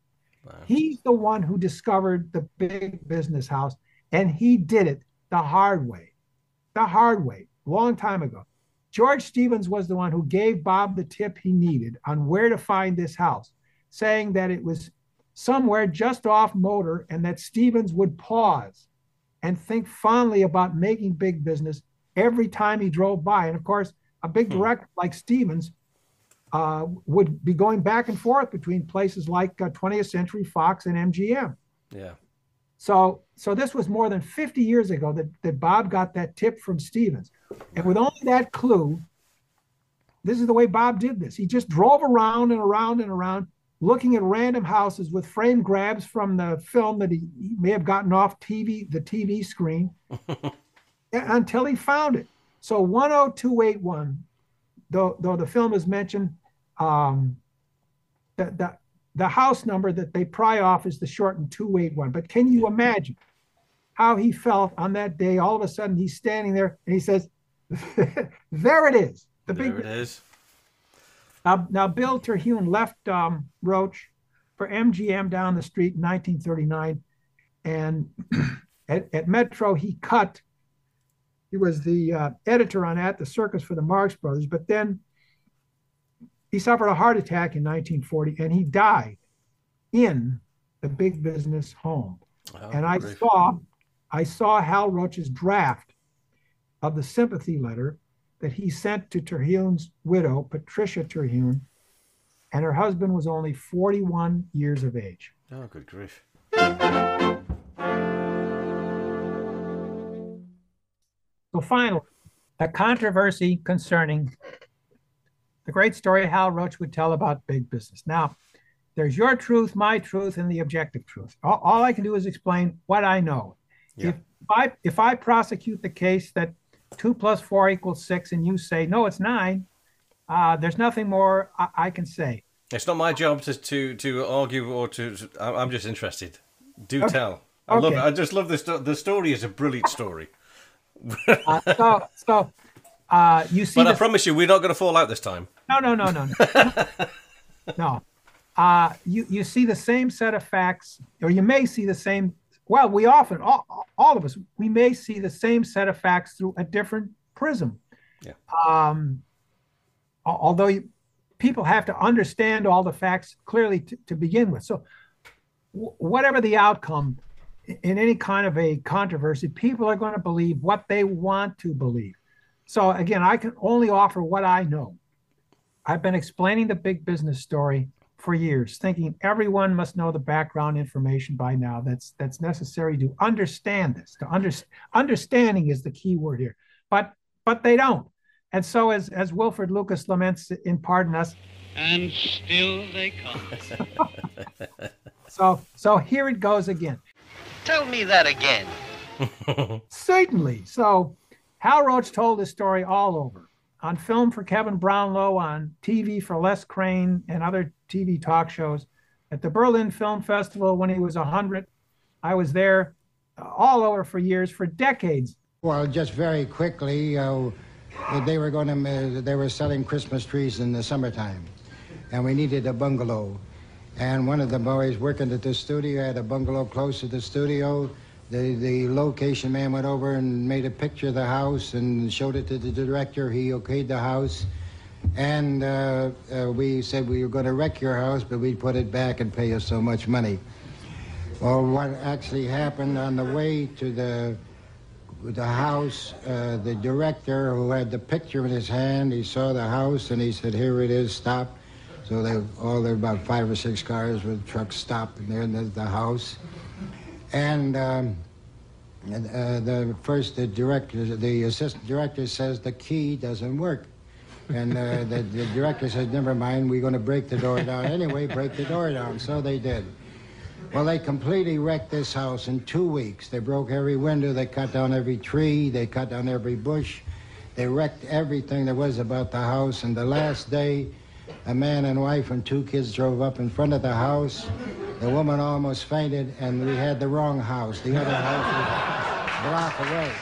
Wow. He's the one who discovered the big business house, and he did it the hard way, the hard way, long time ago. George Stevens was the one who gave Bob the tip he needed on where to find this house, saying that it was somewhere just off Motor, and that Stevens would pause and think fondly about making big business every time he drove by. And of course, a big director like Stevens uh, would be going back and forth between places like uh, twentieth Century Fox and M G M. Yeah. So, so this was more than fifty years ago that, that Bob got that tip from Stevens. And with only that clue, this is the way Bob did this. He just drove around and around and around, looking at random houses with frame grabs from the film that he may have gotten off T V, the T V screen, until he found it. So one oh two eight one, though though the film is mentioned, um, the, the, the house number that they pry off is the shortened two eighty-one. But can you imagine how he felt on that day? All of a sudden, he's standing there and he says, there it is. The there big- it is. Now, now, Bill Terhune left um, Roach for M G M down the street in nineteen thirty-nine, and at, at Metro he cut. He was the uh, editor on At the Circus for the Marx Brothers, but then he suffered a heart attack in nineteen forty, and he died in the big business home. Oh, and I great. saw, I saw Hal Roach's draft of the sympathy letter that he sent to Terhune's widow, Patricia Terhune, and her husband was only forty-one years of age. Oh, good grief. So finally, a controversy concerning the great story Hal Roach would tell about big business. Now, there's your truth, my truth, and the objective truth. All, all I can do is explain what I know. Yeah. If I, if I prosecute the case that two plus four equals six, and you say, no, it's nine. Uh, there's nothing more I-, I can say. It's not my job to to, to argue or to, to, I'm just interested. Do okay. tell. I okay. love it. I just love this. Sto- the story is a brilliant story. uh, so, so uh, you see. But this- I promise you, we're not going to fall out this time. No, no, no, no, no. no. Uh, you, you see the same set of facts, or you may see the same. Well, we often, all, all of us, we may see the same set of facts through a different prism. Yeah. Um, although you, people have to understand all the facts clearly to, to begin with. So w- whatever the outcome in any kind of a controversy, people are going to believe what they want to believe. So again, I can only offer what I know. I've been explaining the big business story for years, thinking everyone must know the background information by now that's that's necessary to understand this. To under, understanding is the key word here, but but they don't. And so, as as Wilfred Lucas laments in Pardon Us, and still they come. so so here it goes again. Tell me that again. Certainly. So Hal Roach told this story all over. On film for Kevin Brownlow, on T V for Les Crane and other T V talk shows. At the Berlin Film Festival when he was one hundred. I was there uh, all over for years, for decades. Well, just very quickly, uh, they were going to, uh, they were selling Christmas trees in the summertime. And we needed a bungalow. And one of the boys working at the studio had a bungalow close to the studio. The, the location man went over and made a picture of the house and showed it to the director. He okayed the house. And uh, uh, we said, we were going to wreck your house, but we'd put it back and pay us so much money. Well, what actually happened on the way to the, the house, uh, the director who had the picture in his hand, he saw the house and he said, here it is, stop. So they, all there were about five or six cars with trucks stopped, and they're in the, the house. And um, uh, the first, the director, the assistant director says the key doesn't work. And uh, the, the director said, never mind, we're going to break the door down anyway, break the door down. So they did. Well, they completely wrecked this house in two weeks. They broke every window, they cut down every tree, they cut down every bush. They wrecked everything there was about the house. And the last day, a man and wife and two kids drove up in front of the house. The woman almost fainted, and we had the wrong house. The other house was a block away.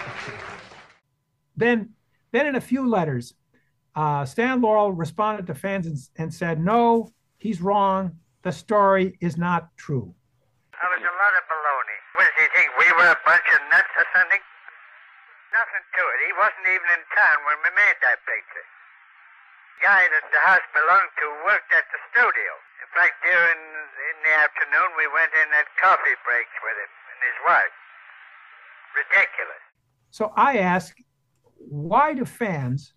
Then, then in a few letters, Uh, Stan Laurel responded to fans and, and said, no, he's wrong. The story is not true. That was a lot of baloney. What does he think? We were a bunch of nuts or something? Nothing to it. He wasn't even in town when we made that picture. The guy that the house belonged to worked at the studio. In fact, during in the afternoon, we went in at coffee breaks with him and his wife. Ridiculous. So I ask, why do fans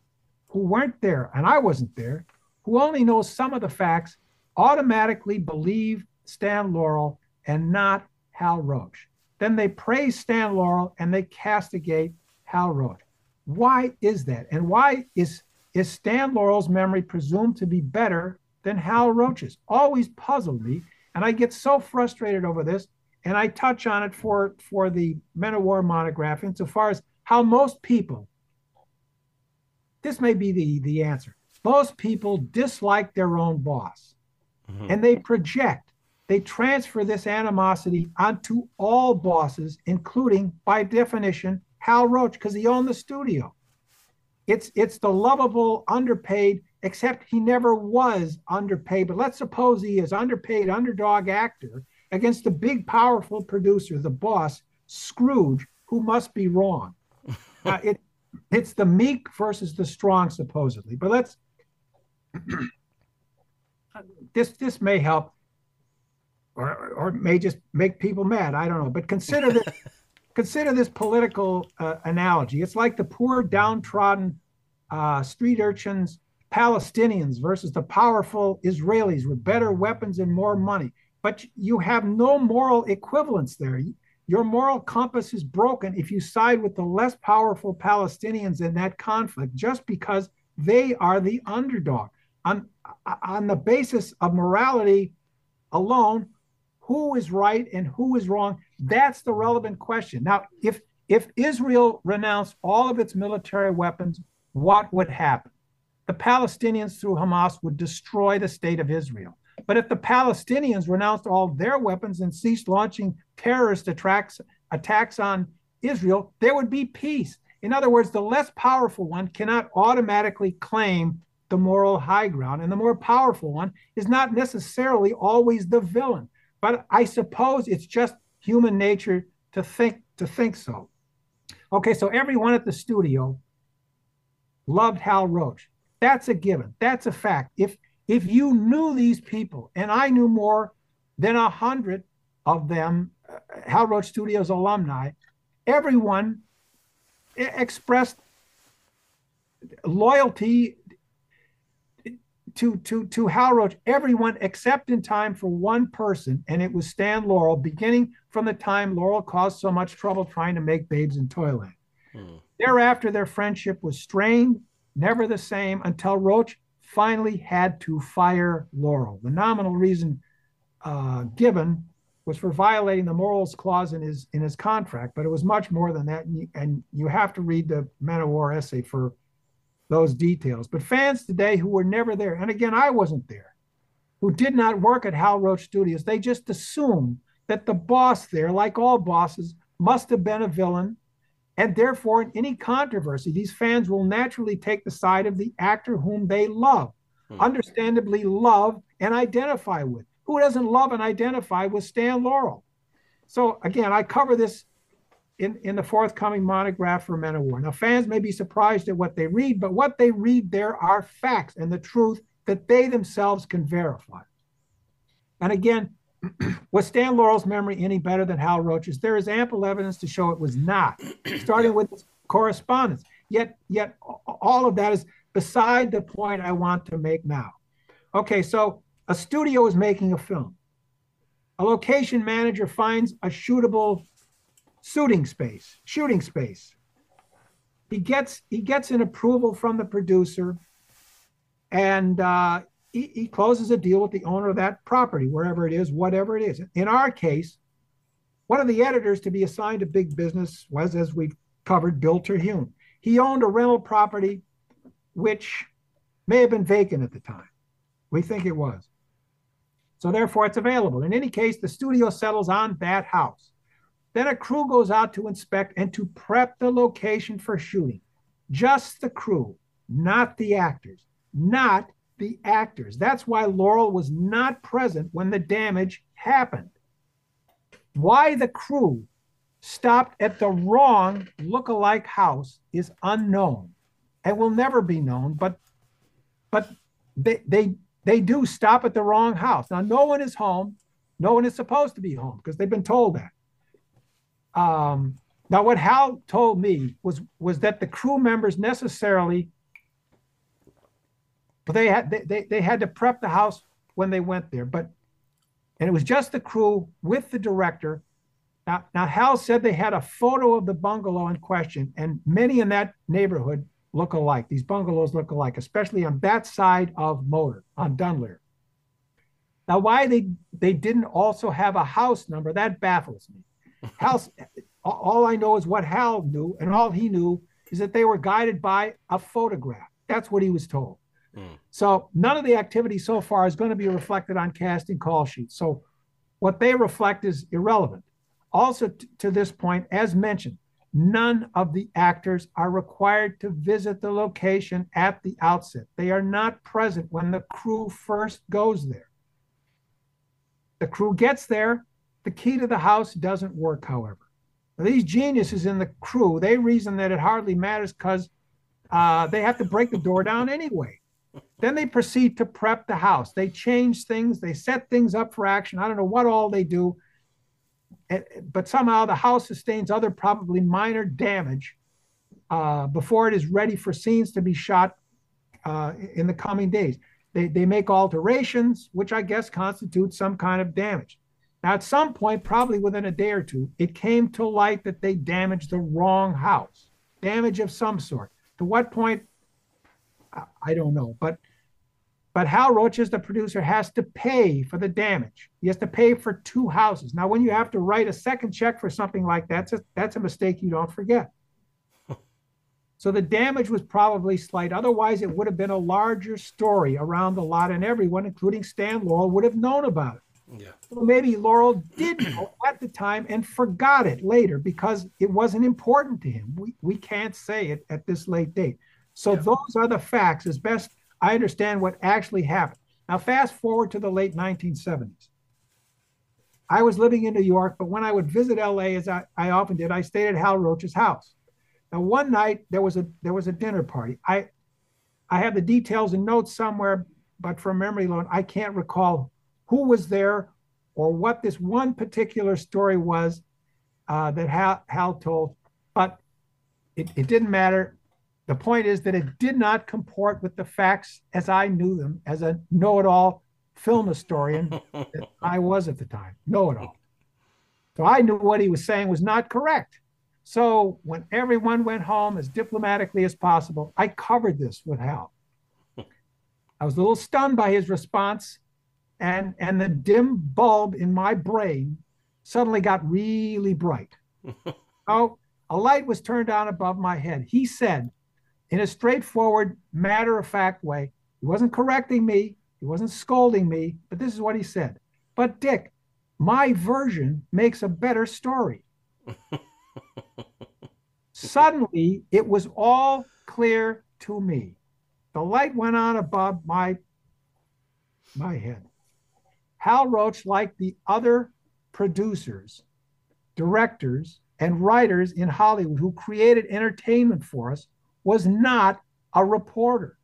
who weren't there, and I wasn't there, who only knows some of the facts, automatically believe Stan Laurel and not Hal Roach? Then they praise Stan Laurel and they castigate Hal Roach. Why is that? And why is, is Stan Laurel's memory presumed to be better than Hal Roach's? Always puzzled me, and I get so frustrated over this, and I touch on it for, for the Men of War monograph, insofar as how most people, this may be the, the answer. Most people dislike their own boss, mm-hmm. and they project, they transfer this animosity onto all bosses, including, by definition, Hal Roach, because he owned the studio. It's, it's the lovable underpaid, except he never was underpaid, but let's suppose he is underpaid underdog actor against the big, powerful producer, the boss, Scrooge, who must be wrong. Uh, it, It's the meek versus the strong, supposedly. But let's, this this may help, or or may just make people mad. I don't know. But consider this, consider this political uh, analogy. It's like the poor, downtrodden uh, street urchins, Palestinians, versus the powerful Israelis with better weapons and more money. But you have no moral equivalence there. Your moral compass is broken if you side with the less powerful Palestinians in that conflict, just because they are the underdog. On, on the basis of morality alone, who is right and who is wrong? That's the relevant question. Now, if, if Israel renounced all of its military weapons, what would happen? The Palestinians through Hamas would destroy the state of Israel. But if the Palestinians renounced all their weapons and ceased launching terrorist attacks, attacks on Israel, there would be peace. In other words, the less powerful one cannot automatically claim the moral high ground, and the more powerful one is not necessarily always the villain. But I suppose it's just human nature to think, to think so. Okay, so everyone at the studio loved Hal Roach. That's a given. That's a fact. If If you knew these people, and I knew more than a hundred of them, uh, Hal Roach Studios alumni, everyone expressed loyalty to, to, to Hal Roach, everyone except in time for one person, and it was Stan Laurel, beginning from the time Laurel caused so much trouble trying to make Babes in Toyland. Hmm. Thereafter, their friendship was strained, never the same, until Roach finally had to fire Laurel. The nominal reason uh, given was for violating the morals clause in his in his contract, but it was much more than that. And you, and you have to read the Man of War essay for those details. But fans today who were never there, and again, I wasn't there, who did not work at Hal Roach Studios, they just assume that the boss there, like all bosses, must have been a villain. And therefore, in any controversy, these fans will naturally take the side of the actor whom they love, hmm. understandably love and identify with. Who doesn't love and identify with Stan Laurel? So again, I cover this in, in the forthcoming monograph for Men of War. Now, fans may be surprised at what they read, but what they read there are facts and the truth that they themselves can verify. And again, was Stan Laurel's memory any better than Hal Roach's? There is ample evidence to show it was not, starting with his correspondence. Yet, yet all of that is beside the point I want to make now. Okay, so a studio is making a film. A location manager finds a shootable shooting space, shooting space. He gets, he gets an approval from the producer, and uh, he, he closes a deal with the owner of that property, wherever it is, whatever it is. In our case, one of the editors to be assigned to Big Business was, as we covered, Bill Terhune. He owned a rental property which may have been vacant at the time. We think it was. So therefore, it's available. In any case, the studio settles on that house. Then a crew goes out to inspect and to prep the location for shooting. Just the crew, not the actors. Not the actors. That's why Laurel was not present when the damage happened. Why the crew stopped at the wrong look-alike house is unknown and will never be known, but, but they, they, they do stop at the wrong house. Now, no one is home. No one is supposed to be home because they've been told that. Um, now, what Hal told me was, was that the crew members necessarily, but they had they, they they had to prep the house when they went there, but and it was just the crew with the director. Now, now Hal said they had a photo of the bungalow in question, and many in that neighborhood look alike. These bungalows look alike, especially on that side of Motor, on Dunleer. Now, why they they didn't also have a house number, that baffles me. Hal, all I know is what Hal knew, and all he knew is that they were guided by a photograph. That's what he was told. So none of the activity so far is going to be reflected on casting call sheets. So what they reflect is irrelevant. Also to this point, as mentioned, none of the actors are required to visit the location at the outset. They are not present when the crew first goes there. The crew gets there. The key to the house doesn't work, however. Now, these geniuses in the crew, they reason that it hardly matters because uh, they have to break the door down anyway. Then they proceed to prep the house. They change things. They set things up for action. I don't know what all they do, but somehow the house sustains other probably minor damage uh, before it is ready for scenes to be shot uh, in the coming days. They, they make alterations, which I guess constitutes some kind of damage. Now, at some point, probably within a day or two, it came to light that they damaged the wrong house. Damage of some sort. To what point? I don't know, but but Hal Roach, as the producer, has to pay for the damage. He has to pay for two houses. Now, when you have to write a second check for something like that, that's a, that's a mistake you don't forget. So the damage was probably slight. Otherwise, it would have been a larger story around the lot, and everyone, including Stan Laurel, would have known about it. Yeah. So maybe Laurel did know at the time and forgot it later because it wasn't important to him. We, we can't say it at this late date. So yeah. Those are the facts, as best I understand what actually happened. Now, fast forward to the late nineteen seventies. I was living in New York, but when I would visit L A, as I, I often did, I stayed at Hal Roach's house. Now, one night, there was a there was a dinner party. I, I have the details and notes somewhere, but from memory alone, I can't recall who was there or what this one particular story was uh, that Hal, Hal told, but it, it didn't matter. The point is that it did not comport with the facts as I knew them, as a know-it-all film historian that I was at the time, know-it-all. So I knew what he was saying was not correct. So when everyone went home as diplomatically as possible, I covered this with Hal. I was a little stunned by his response, and, and the dim bulb in my brain suddenly got really bright. Oh, a light was turned on above my head. He said, in a straightforward, matter-of-fact way, he wasn't correcting me, he wasn't scolding me, but this is what he said. But Dick, my version makes a better story. Suddenly, it was all clear to me. The light went on above my, my head. Hal Roach, like the other producers, directors, and writers in Hollywood who created entertainment for us, was not a reporter,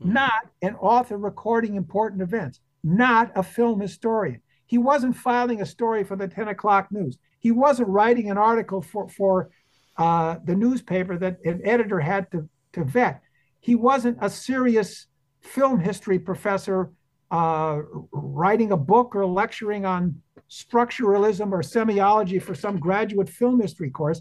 not an author recording important events, not a film historian. He wasn't filing a story for the ten o'clock news. He wasn't writing an article for, for uh, the newspaper that an editor had to, to vet. He wasn't a serious film history professor uh, writing a book or lecturing on structuralism or semiology for some graduate film history course.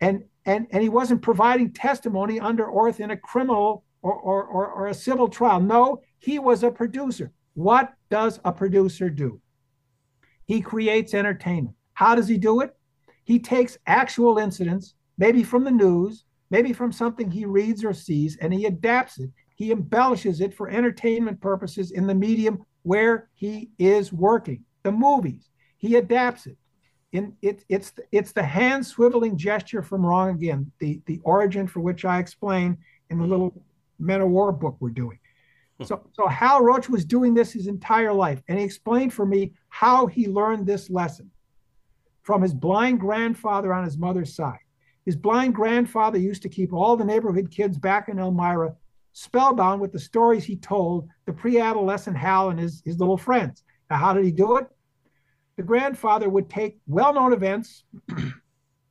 And And, and he wasn't providing testimony under oath in a criminal or, or, or, or a civil trial. No, he was a producer. What does a producer do? He creates entertainment. How does he do it? He takes actual incidents, maybe from the news, maybe from something he reads or sees, and he adapts it. He embellishes it for entertainment purposes in the medium where he is working, the movies. He adapts it. In, it, it's, it's the hand swiveling gesture from Wrong Again, the, the origin for which I explain in the little Men of War book we're doing. So, so Hal Roach was doing this his entire life, and he explained for me how he learned this lesson from his blind grandfather on his mother's side. His blind grandfather used to keep all the neighborhood kids back in Elmira spellbound with the stories he told the pre-adolescent Hal and his, his little friends. Now, how did he do it? The grandfather would take well-known events,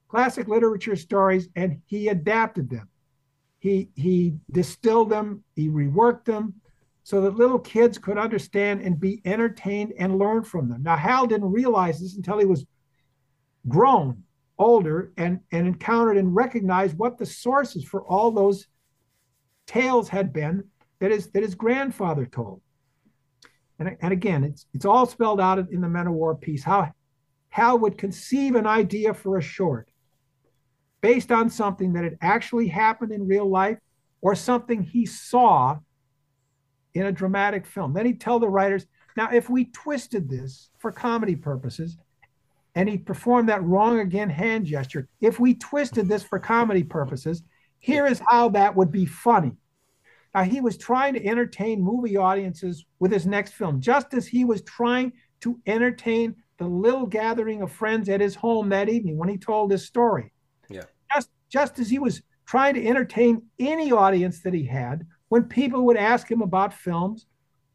classic literature stories, and he adapted them. He, he distilled them, he reworked them so that little kids could understand and be entertained and learn from them. Now, Hal didn't realize this until he was grown, older, and, and encountered and recognized what the sources for all those tales had been that his, that his grandfather told. And, and again, it's, it's all spelled out in the Men of War piece, how Hal would conceive an idea for a short based on something that had actually happened in real life or something he saw in a dramatic film. Then he'd tell the writers, now, if we twisted this for comedy purposes, and he performed that Wrong Again hand gesture, if we twisted this for comedy purposes, here is how that would be funny. Uh, he was trying to entertain movie audiences with his next film, just as he was trying to entertain the little gathering of friends at his home that evening when he told his story. Yeah. Just, just as he was trying to entertain any audience that he had when people would ask him about films,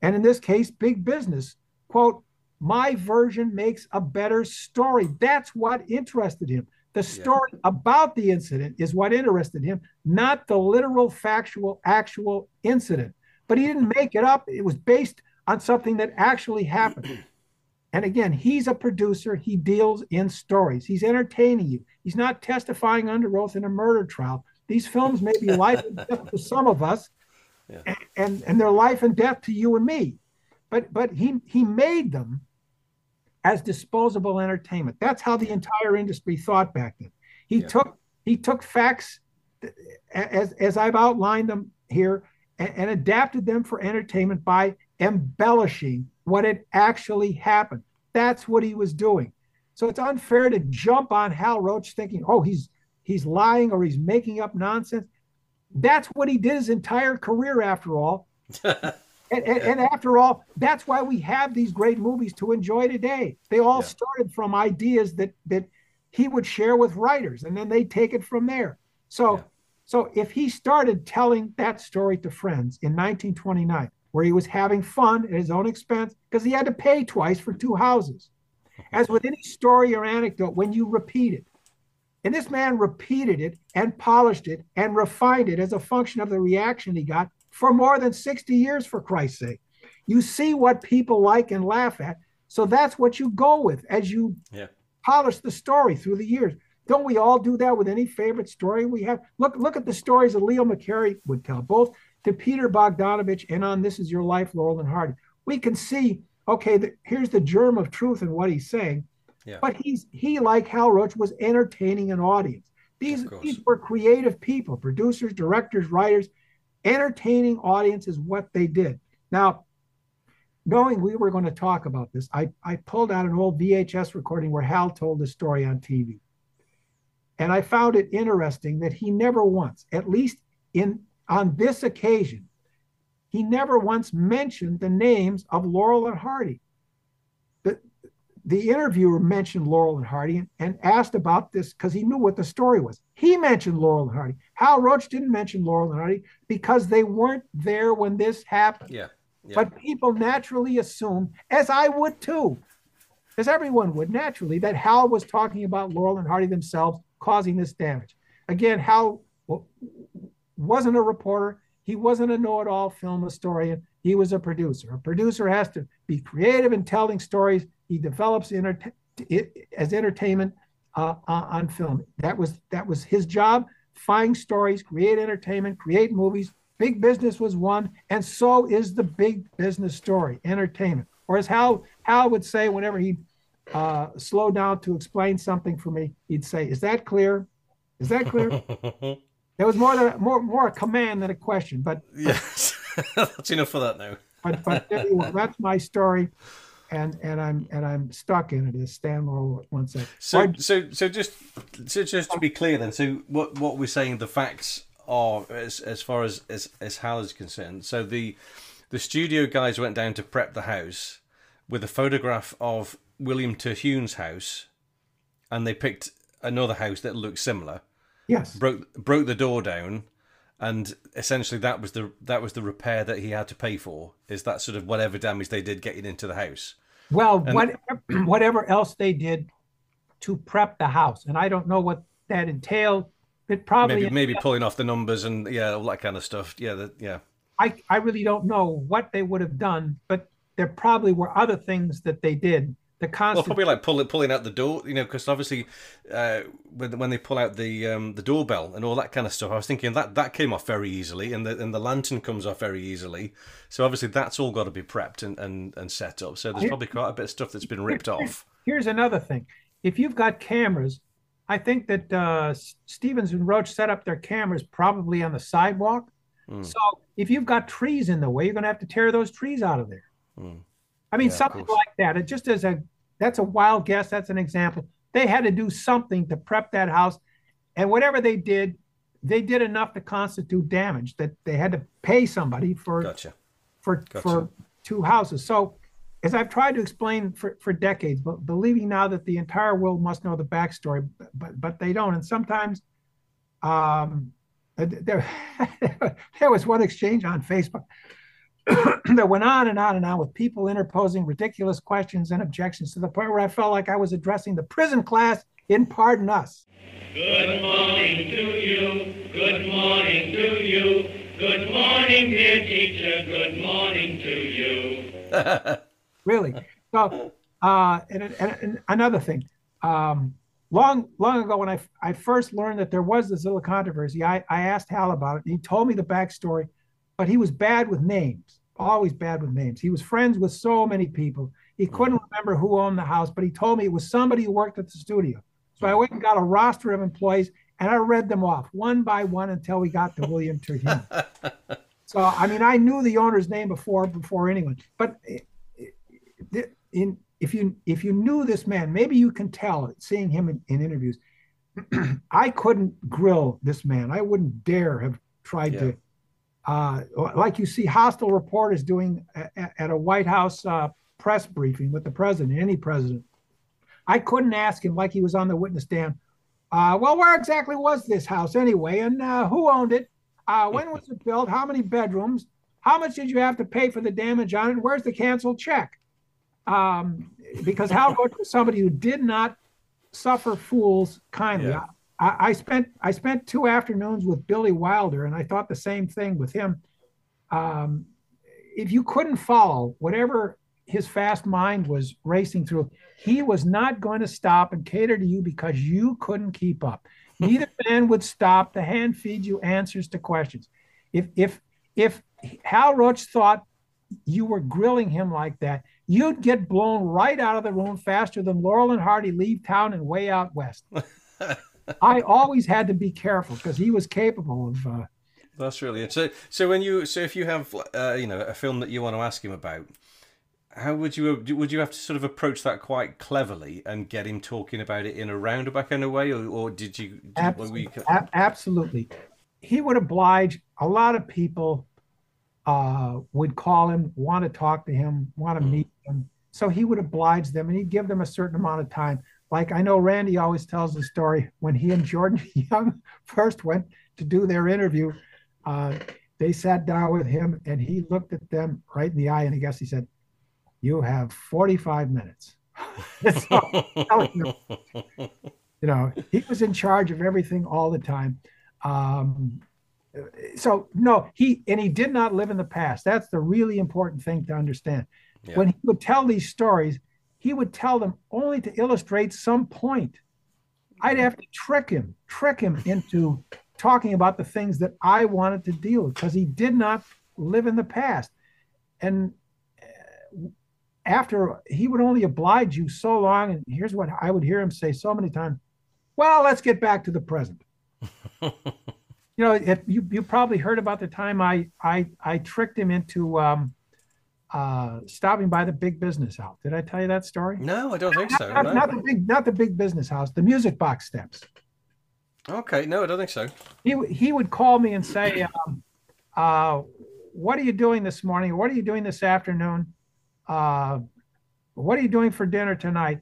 and in this case, Big Business. Quote, my version makes a better story. That's what interested him. The story yeah. about the incident is what interested him, not the literal, factual, actual incident. But he didn't make it up. It was based on something that actually happened. And again, he's a producer. He deals in stories. He's entertaining you. He's not testifying under oath in a murder trial. These films may be life and death to some of us, yeah. and, and, and they're life and death to you and me. But, but he, he made them as disposable entertainment. That's how the entire industry thought back then. He yeah. took he took facts, as as I've outlined them here, and, and adapted them for entertainment by embellishing what had actually happened. That's what he was doing. So it's unfair to jump on Hal Roach thinking, oh, he's he's lying or he's making up nonsense. That's what he did his entire career, after all. And, and, and after all, that's why we have these great movies to enjoy today. They all yeah. started from ideas that, that he would share with writers, and then they take it from there. So, yeah. so if he started telling that story to friends in nineteen twenty-nine, where he was having fun at his own expense, because he had to pay twice for two houses, as with any story or anecdote, when you repeat it. And this man repeated it and polished it and refined it as a function of the reaction he got for more than sixty years, for Christ's sake. You see what people like and laugh at, so that's what you go with as you yeah. polish the story through the years. Don't we all do that with any favorite story we have? Look, look at the stories that Leo McCarey would tell, both to Peter Bogdanovich and on This Is Your Life, Laurel and Hardy. We can see, okay, the, here's the germ of truth in what he's saying, Yeah. But he's he, like Hal Roach, was entertaining an audience. These, these were creative people, producers, directors, writers. Entertaining audience is what they did. Now, knowing we were going to talk about this, I, I pulled out an old V H S recording where Hal told the story on T V. And I found it interesting that he never once, at least in on this occasion, he never once mentioned the names of Laurel and Hardy. The, the interviewer mentioned Laurel and Hardy and, and asked about this because he knew what the story was. He mentioned Laurel and Hardy. Hal Roach didn't mention Laurel and Hardy because they weren't there when this happened. Yeah. Yeah. But people naturally assume, as I would too, as everyone would naturally, that Hal was talking about Laurel and Hardy themselves causing this damage. Again, Hal wasn't a reporter. He wasn't a know-it-all film historian. He was a producer. A producer has to be creative in telling stories. He develops inter- it as entertainment uh, on film. That was, that was his job, find stories, create entertainment, create movies. Big Business was one, and so is the Big Business story, entertainment. Or as Hal, Hal would say whenever he'd uh, slow down to explain something for me, he'd say, is that clear? Is that clear? It was more, than, more, more a command than a question. But yes, that's enough for that now. but but anyway, that's my story, and, and I'm and I'm stuck in it, as Stan Laurel once said. So I'd, so so just so just to be clear then, so what what we're saying, the facts are as as far as as, as Hal is concerned. So the the studio guys went down to prep the house with a photograph of William Terhune's house, and they picked another house that looked similar. Yes. Broke broke the door down, and essentially that was the that was the repair that he had to pay for. Is that sort of whatever damage they did getting into the house? Well, and whatever, whatever else they did to prep the house, and I don't know what that entailed. It probably maybe, maybe pulling off the numbers and yeah, all that kind of stuff. Yeah, the, yeah. I I really don't know what they would have done, but there probably were other things that they did. The constant... Well, probably like pulling pulling out the door, you know, because obviously uh, when when they pull out the um, the doorbell and all that kind of stuff, I was thinking that that came off very easily, and the and the lantern comes off very easily. So obviously that's all got to be prepped and, and, and set up. So there's probably quite a bit of stuff that's been ripped here's, off. Here's another thing: if you've got cameras, I think that uh, Stevens and Roach set up their cameras probably on the sidewalk. Mm. So if you've got trees in the way, you're going to have to tear those trees out of there. Mm. I mean, yeah, something like that. It just is a That's a wild guess. That's an example. They had to do something to prep that house. And whatever they did, they did enough to constitute damage that they had to pay somebody for gotcha. for, gotcha. for two houses. So as I've tried to explain for, for decades, but believing now that the entire world must know the backstory, but but they don't. And sometimes um, there, there was one exchange on Facebook that went on and on and on with people interposing ridiculous questions and objections to the point where I felt like I was addressing the prison class in Pardon Us. Good morning to you. Good morning to you. Good morning, dear teacher. Good morning to you. Really. So, uh, and, and, and another thing. Um, long, long ago when I, I first learned that there was this little controversy, I, I asked Hal about it. And he told me the backstory. But he was bad with names, always bad with names. He was friends with so many people. He couldn't remember who owned the house, but he told me it was somebody who worked at the studio. So I went and got a roster of employees, and I read them off one by one until we got to William Terhune. So, I mean, I knew the owner's name before before anyone. But in, if you if you knew this man, maybe you can tell, seeing him in, in interviews, I couldn't grill this man. I wouldn't dare have tried yeah. to. Uh, like you see hostile reporters doing at, at a White House uh, press briefing with the president, any president. I couldn't ask him like he was on the witness stand. Uh, well, where exactly was this house anyway? And uh, who owned it? Uh, when was it built? How many bedrooms? How much did you have to pay for the damage on it? Where's the canceled check? Um, because Hal Roach was somebody who did not suffer fools kindly. Yeah. I spent I spent two afternoons with Billy Wilder, and I thought the same thing with him. Um, if you couldn't follow whatever his fast mind was racing through, he was not going to stop and cater to you because you couldn't keep up. Neither man would stop to hand feed you answers to questions. If if if Hal Roach thought you were grilling him like that, you'd get blown right out of the room faster than Laurel and Hardy leave town and Way Out West. I always had to be careful because he was capable of. Uh, That's really it. So, so when you, so if you have, uh, you know, a film that you want to ask him about, how would you, would you have to sort of approach that quite cleverly and get him talking about it in a roundabout kind of way, or, or did you? Did, absolutely. We... A- absolutely, he would oblige. A lot of people uh, would call him, want to talk to him, want to mm. meet him. So he would oblige them, and he'd give them a certain amount of time. Like, I know Randy always tells the story when he and Jordan Young first went to do their interview. Uh, they sat down with him, and he looked at them right in the eye, and I guess he said, "You have forty-five minutes." So, you know, he was in charge of everything all the time. Um, so no, he and he did not live in the past. That's the really important thing to understand. Yeah. When he would tell these stories, he would tell them only to illustrate some point. I'd have to trick him, trick him into talking about the things that I wanted to deal with, because he did not live in the past. And after, he would only oblige you so long, and here's what I would hear him say so many times, "Well, let's get back to the present." You know, it, you, you probably heard about the time I, I, I tricked him into... Um, Uh, stopping by the Big Business House. Did I tell you that story? No, I don't think so. Not, no. not the big, not the Big Business House. The Music Box Steps. Okay, no, I don't think so. He he would call me and say, um, uh, "What are you doing this morning? What are you doing this afternoon? Uh, what are you doing for dinner tonight?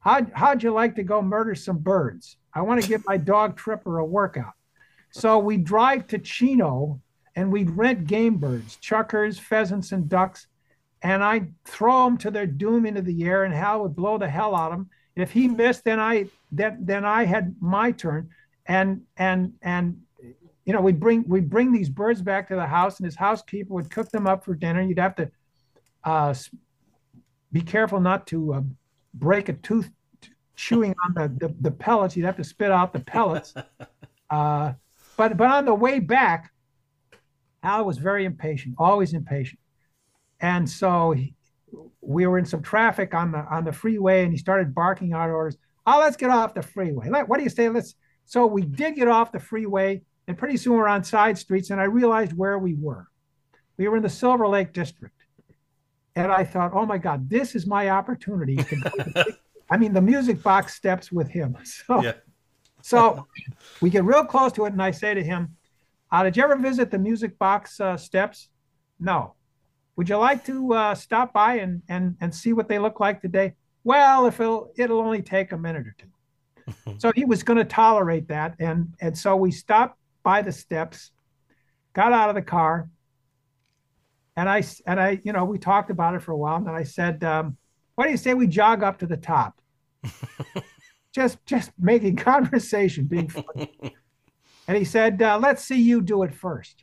How how'd you like to go murder some birds? I want to give my dog Tripper a workout." So we drive to Chino and we rent game birds, chuckers, pheasants, and ducks. And I'd throw them to their doom into the air, and Hal would blow the hell out of them. If he missed, then I then, then I had my turn. And and and you know, we'd bring we'd bring these birds back to the house, and his housekeeper would cook them up for dinner. You'd have to uh, be careful not to uh, break a tooth chewing on the, the the pellets. You'd have to spit out the pellets. Uh, but but on the way back, Hal was very impatient, always impatient. And so he, we were in some traffic on the on the freeway, and he started barking out orders. "Oh, let's get off the freeway. Let, what do you say? Let's." So we did get off the freeway, and pretty soon we're on side streets. And I realized where we were. We were in the Silver Lake District, and I thought, "Oh my God, this is my opportunity." To go to the, I mean, the Music Box Steps with him. So, yeah. So we get real close to it, and I say to him, uh, "Did you ever visit the Music Box uh, Steps?" "No." "Would you like to uh, stop by and, and, and see what they look like today?" "Well, if it'll, it'll only take a minute or two." So he was going to tolerate that. And, and so we stopped by the steps, got out of the car. And I, and I, you know, we talked about it for a while. And then I said, um, "Why do you say we jog up to the top?" just, just making conversation, being funny. And he said, uh, "Let's see you do it first."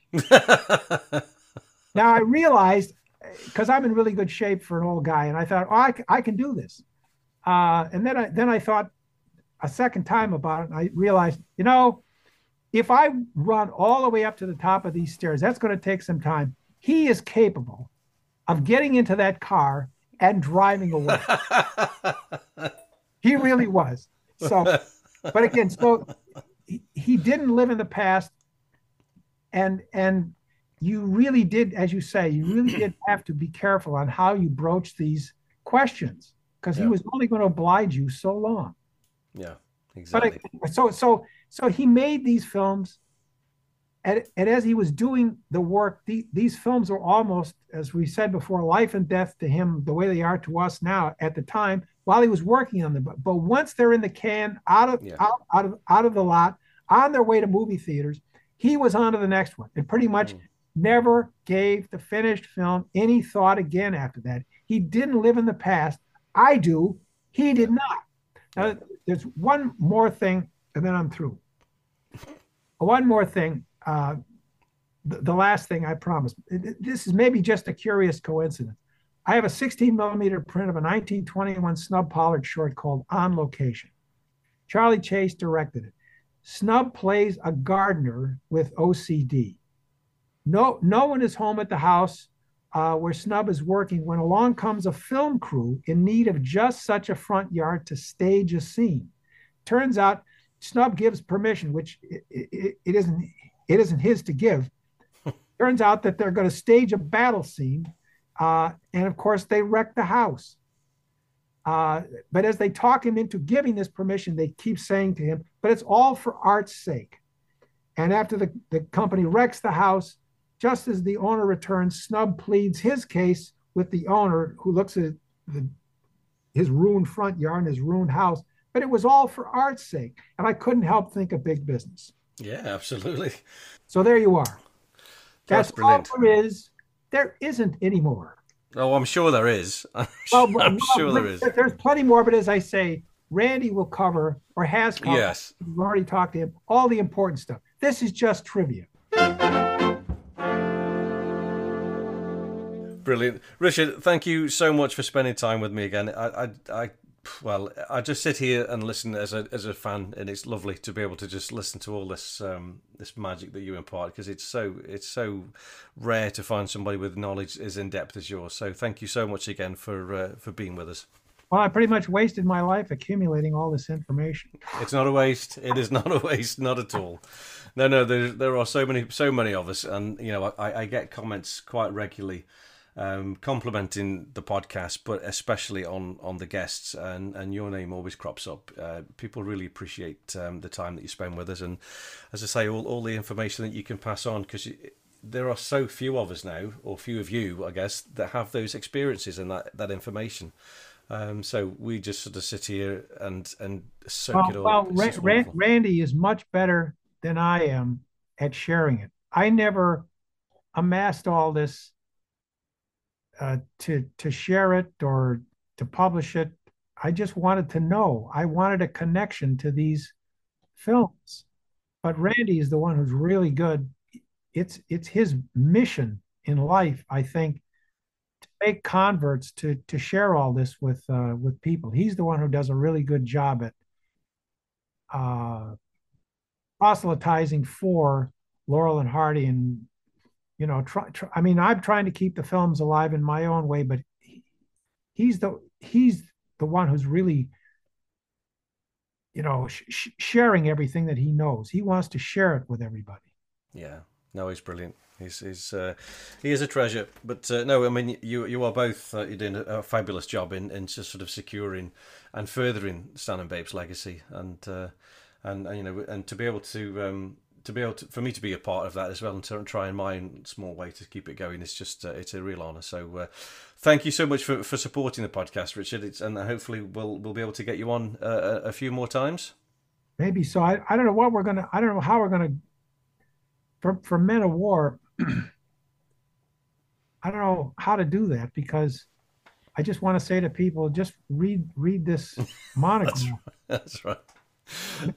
Now I realized, because I'm in really good shape for an old guy, and I thought, oh, I, I can do this. Uh, and then I then I thought a second time about it, and I realized, you know, if I run all the way up to the top of these stairs, that's going to take some time. He is capable of getting into that car and driving away. He really was. So, but again, so he, he didn't live in the past, and and. You really did, as you say, you really did have to be careful on how you broach these questions, because yeah. he was only going to oblige you so long. Yeah, exactly. But I, so, so, so he made these films, and, and as he was doing the work, the, these films were almost, as we said before, life and death to him, the way they are to us now. At the time, while he was working on them, but, but once they're in the can, out of yeah. out, out of out of the lot, on their way to movie theaters, he was on to the next one, and pretty much. Mm. Never gave the finished film any thought again after that. He didn't live in the past. I do. He did not. Now, there's one more thing, and then I'm through. One more thing. Uh, the, the last thing I promised. This is maybe just a curious coincidence. I have a sixteen millimeter print of a nineteen twenty-one Snub Pollard short called On Location. Charlie Chase directed it. Snub plays a gardener with O C D. No, no one is home at the house uh, where Snub is working when along comes a film crew in need of just such a front yard to stage a scene. Turns out Snub gives permission, which it, it, it isn't it isn't his to give. Turns out that they're going to stage a battle scene, uh, and of course they wreck the house. Uh, but as they talk him into giving this permission, they keep saying to him, but it's all for art's sake. And after the, the company wrecks the house, just as the owner returns, Snub pleads his case with the owner, who looks at the, his ruined front yard and his ruined house, but it was all for art's sake. And I couldn't help think of Big Business. Yeah, absolutely. So there you are. That's, That's brilliant. All there is. There isn't any more. Oh, I'm sure there is. I'm, well, sure, I'm well, sure there is. There's plenty more, but as I say, Randy will cover, or has covered, yes. We've already talked to him, all the important stuff. This is just trivia. Brilliant. Richard, thank you so much for spending time with me again. I, I, I well, I just sit here and listen as a as a fan, and it's lovely to be able to just listen to all this um, this magic that you impart, because it's so it's so rare to find somebody with knowledge as in depth as yours. So thank you so much again for uh, for being with us. Well, I pretty much wasted my life accumulating all this information. It's not a waste. It is not a waste, not at all. No, no, there there are so many so many of us, and you know, I, I get comments quite regularly. Um, complimenting the podcast, but especially on on the guests, and and your name always crops up. Uh, people really appreciate um, the time that you spend with us, and as I say, all, all the information that you can pass on, because there are so few of us now, or few of you, I guess, that have those experiences and that that information. Um, so we just sort of sit here and and soak well, it all. Well, Ra- Ra- Randy is much better than I am at sharing it. I never amassed all this. Uh, to to share it or to publish it. I just wanted to know. I wanted a connection to these films. But Randy is the one who's really good. It's it's his mission in life, I think, to make converts, to to share all this with uh, with people. He's the one who does a really good job at uh, proselytizing for Laurel and Hardy and. You know, try, try, I mean, I'm trying to keep the films alive in my own way, but he, he's the he's the one who's really, you know, sh- sh- sharing everything that he knows. He wants to share it with everybody. Yeah, no, he's brilliant. He's he's uh, he is a treasure. But uh, no, I mean, you you are both uh, you're doing a, a fabulous job in, in just sort of securing and furthering Stan and Babe's legacy, and uh, and, and you know, and to be able to. Um, To be able to, for me to be a part of that as well, and to try in my own small way to keep it going, it's just uh, it's a real honour. So, uh, thank you so much for, for supporting the podcast, Richard. It's, and hopefully we'll we'll be able to get you on uh, a few more times. Maybe so. I, I don't know what we're gonna. I don't know how we're gonna. For for Men of War, I don't know how to do that, because I just want to say to people, just read read this monogram. That's right. That's right.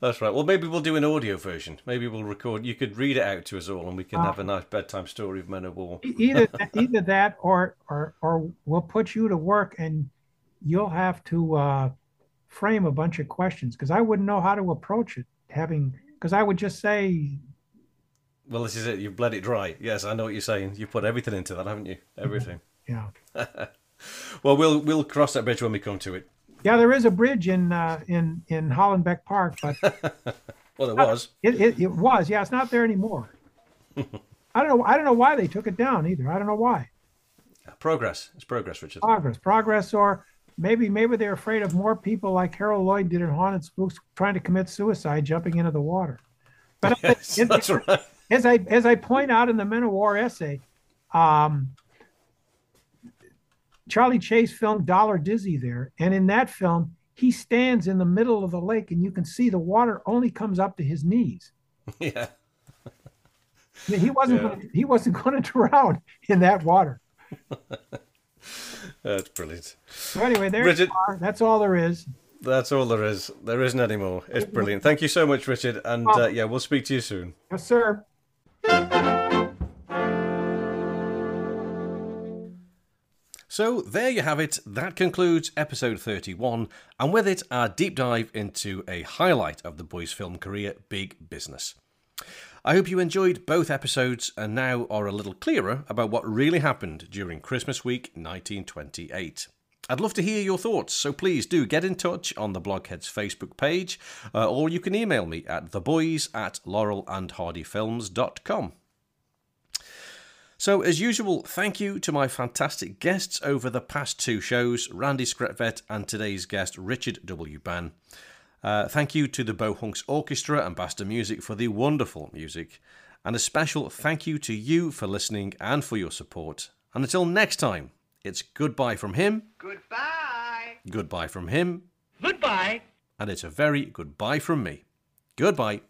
That's right. Well, maybe we'll do an audio version. Maybe we'll record. You could read it out to us all, and we can uh, have a nice bedtime story of Men of War. either, either that, or or or we'll put you to work, and you'll have to uh, frame a bunch of questions, because I wouldn't know how to approach it. Having because I would just say, "Well, this is it. You've bled it dry." Yes, I know what you're saying. You put everything into that, haven't you? Everything. Yeah. Well, we'll we'll cross that bridge when we come to it. Yeah, there is a bridge in uh, in in Hollenbeck Park, but well, there was. It, it it was, yeah. It's not there anymore. I don't know. I don't know why they took it down either. I don't know why. Progress. It's progress, Richard. Progress, progress, or maybe maybe they're afraid of more people like Harold Lloyd did in Haunted Spooks trying to commit suicide, jumping into the water. But yes, as, that's as, right. As I as I point out in the Men of War essay, um, Charley Chase filmed Dollar Dizzy there, and in that film, he stands in the middle of the lake, and you can see the water only comes up to his knees. Yeah, I mean, he wasn't yeah. Gonna, he wasn't going to drown in that water. That's brilliant. So anyway, there Richard, you are. That's all there is. That's all there is. There isn't any more. It's brilliant. Thank you so much, Richard, and uh, yeah, we'll speak to you soon. Yes, sir. So there you have it, that concludes episode thirty-one, and with it our deep dive into a highlight of the boys' film career, Big Business. I hope you enjoyed both episodes and now are a little clearer about what really happened during Christmas week nineteen twenty-eight. I'd love to hear your thoughts, so please do get in touch on the Blogheads Facebook page, uh, or you can email me at theboys at laurel and hardy films dot com. So, as usual, thank you to my fantastic guests over the past two shows, Randy Skretvedt and today's guest, Richard W. Bann. Uh, thank you to the Bohunks Orchestra and Basta Music for the wonderful music. And a special thank you to you for listening and for your support. And until next time, it's goodbye from him. Goodbye. Goodbye from him. Goodbye. And it's a very goodbye from me. Goodbye.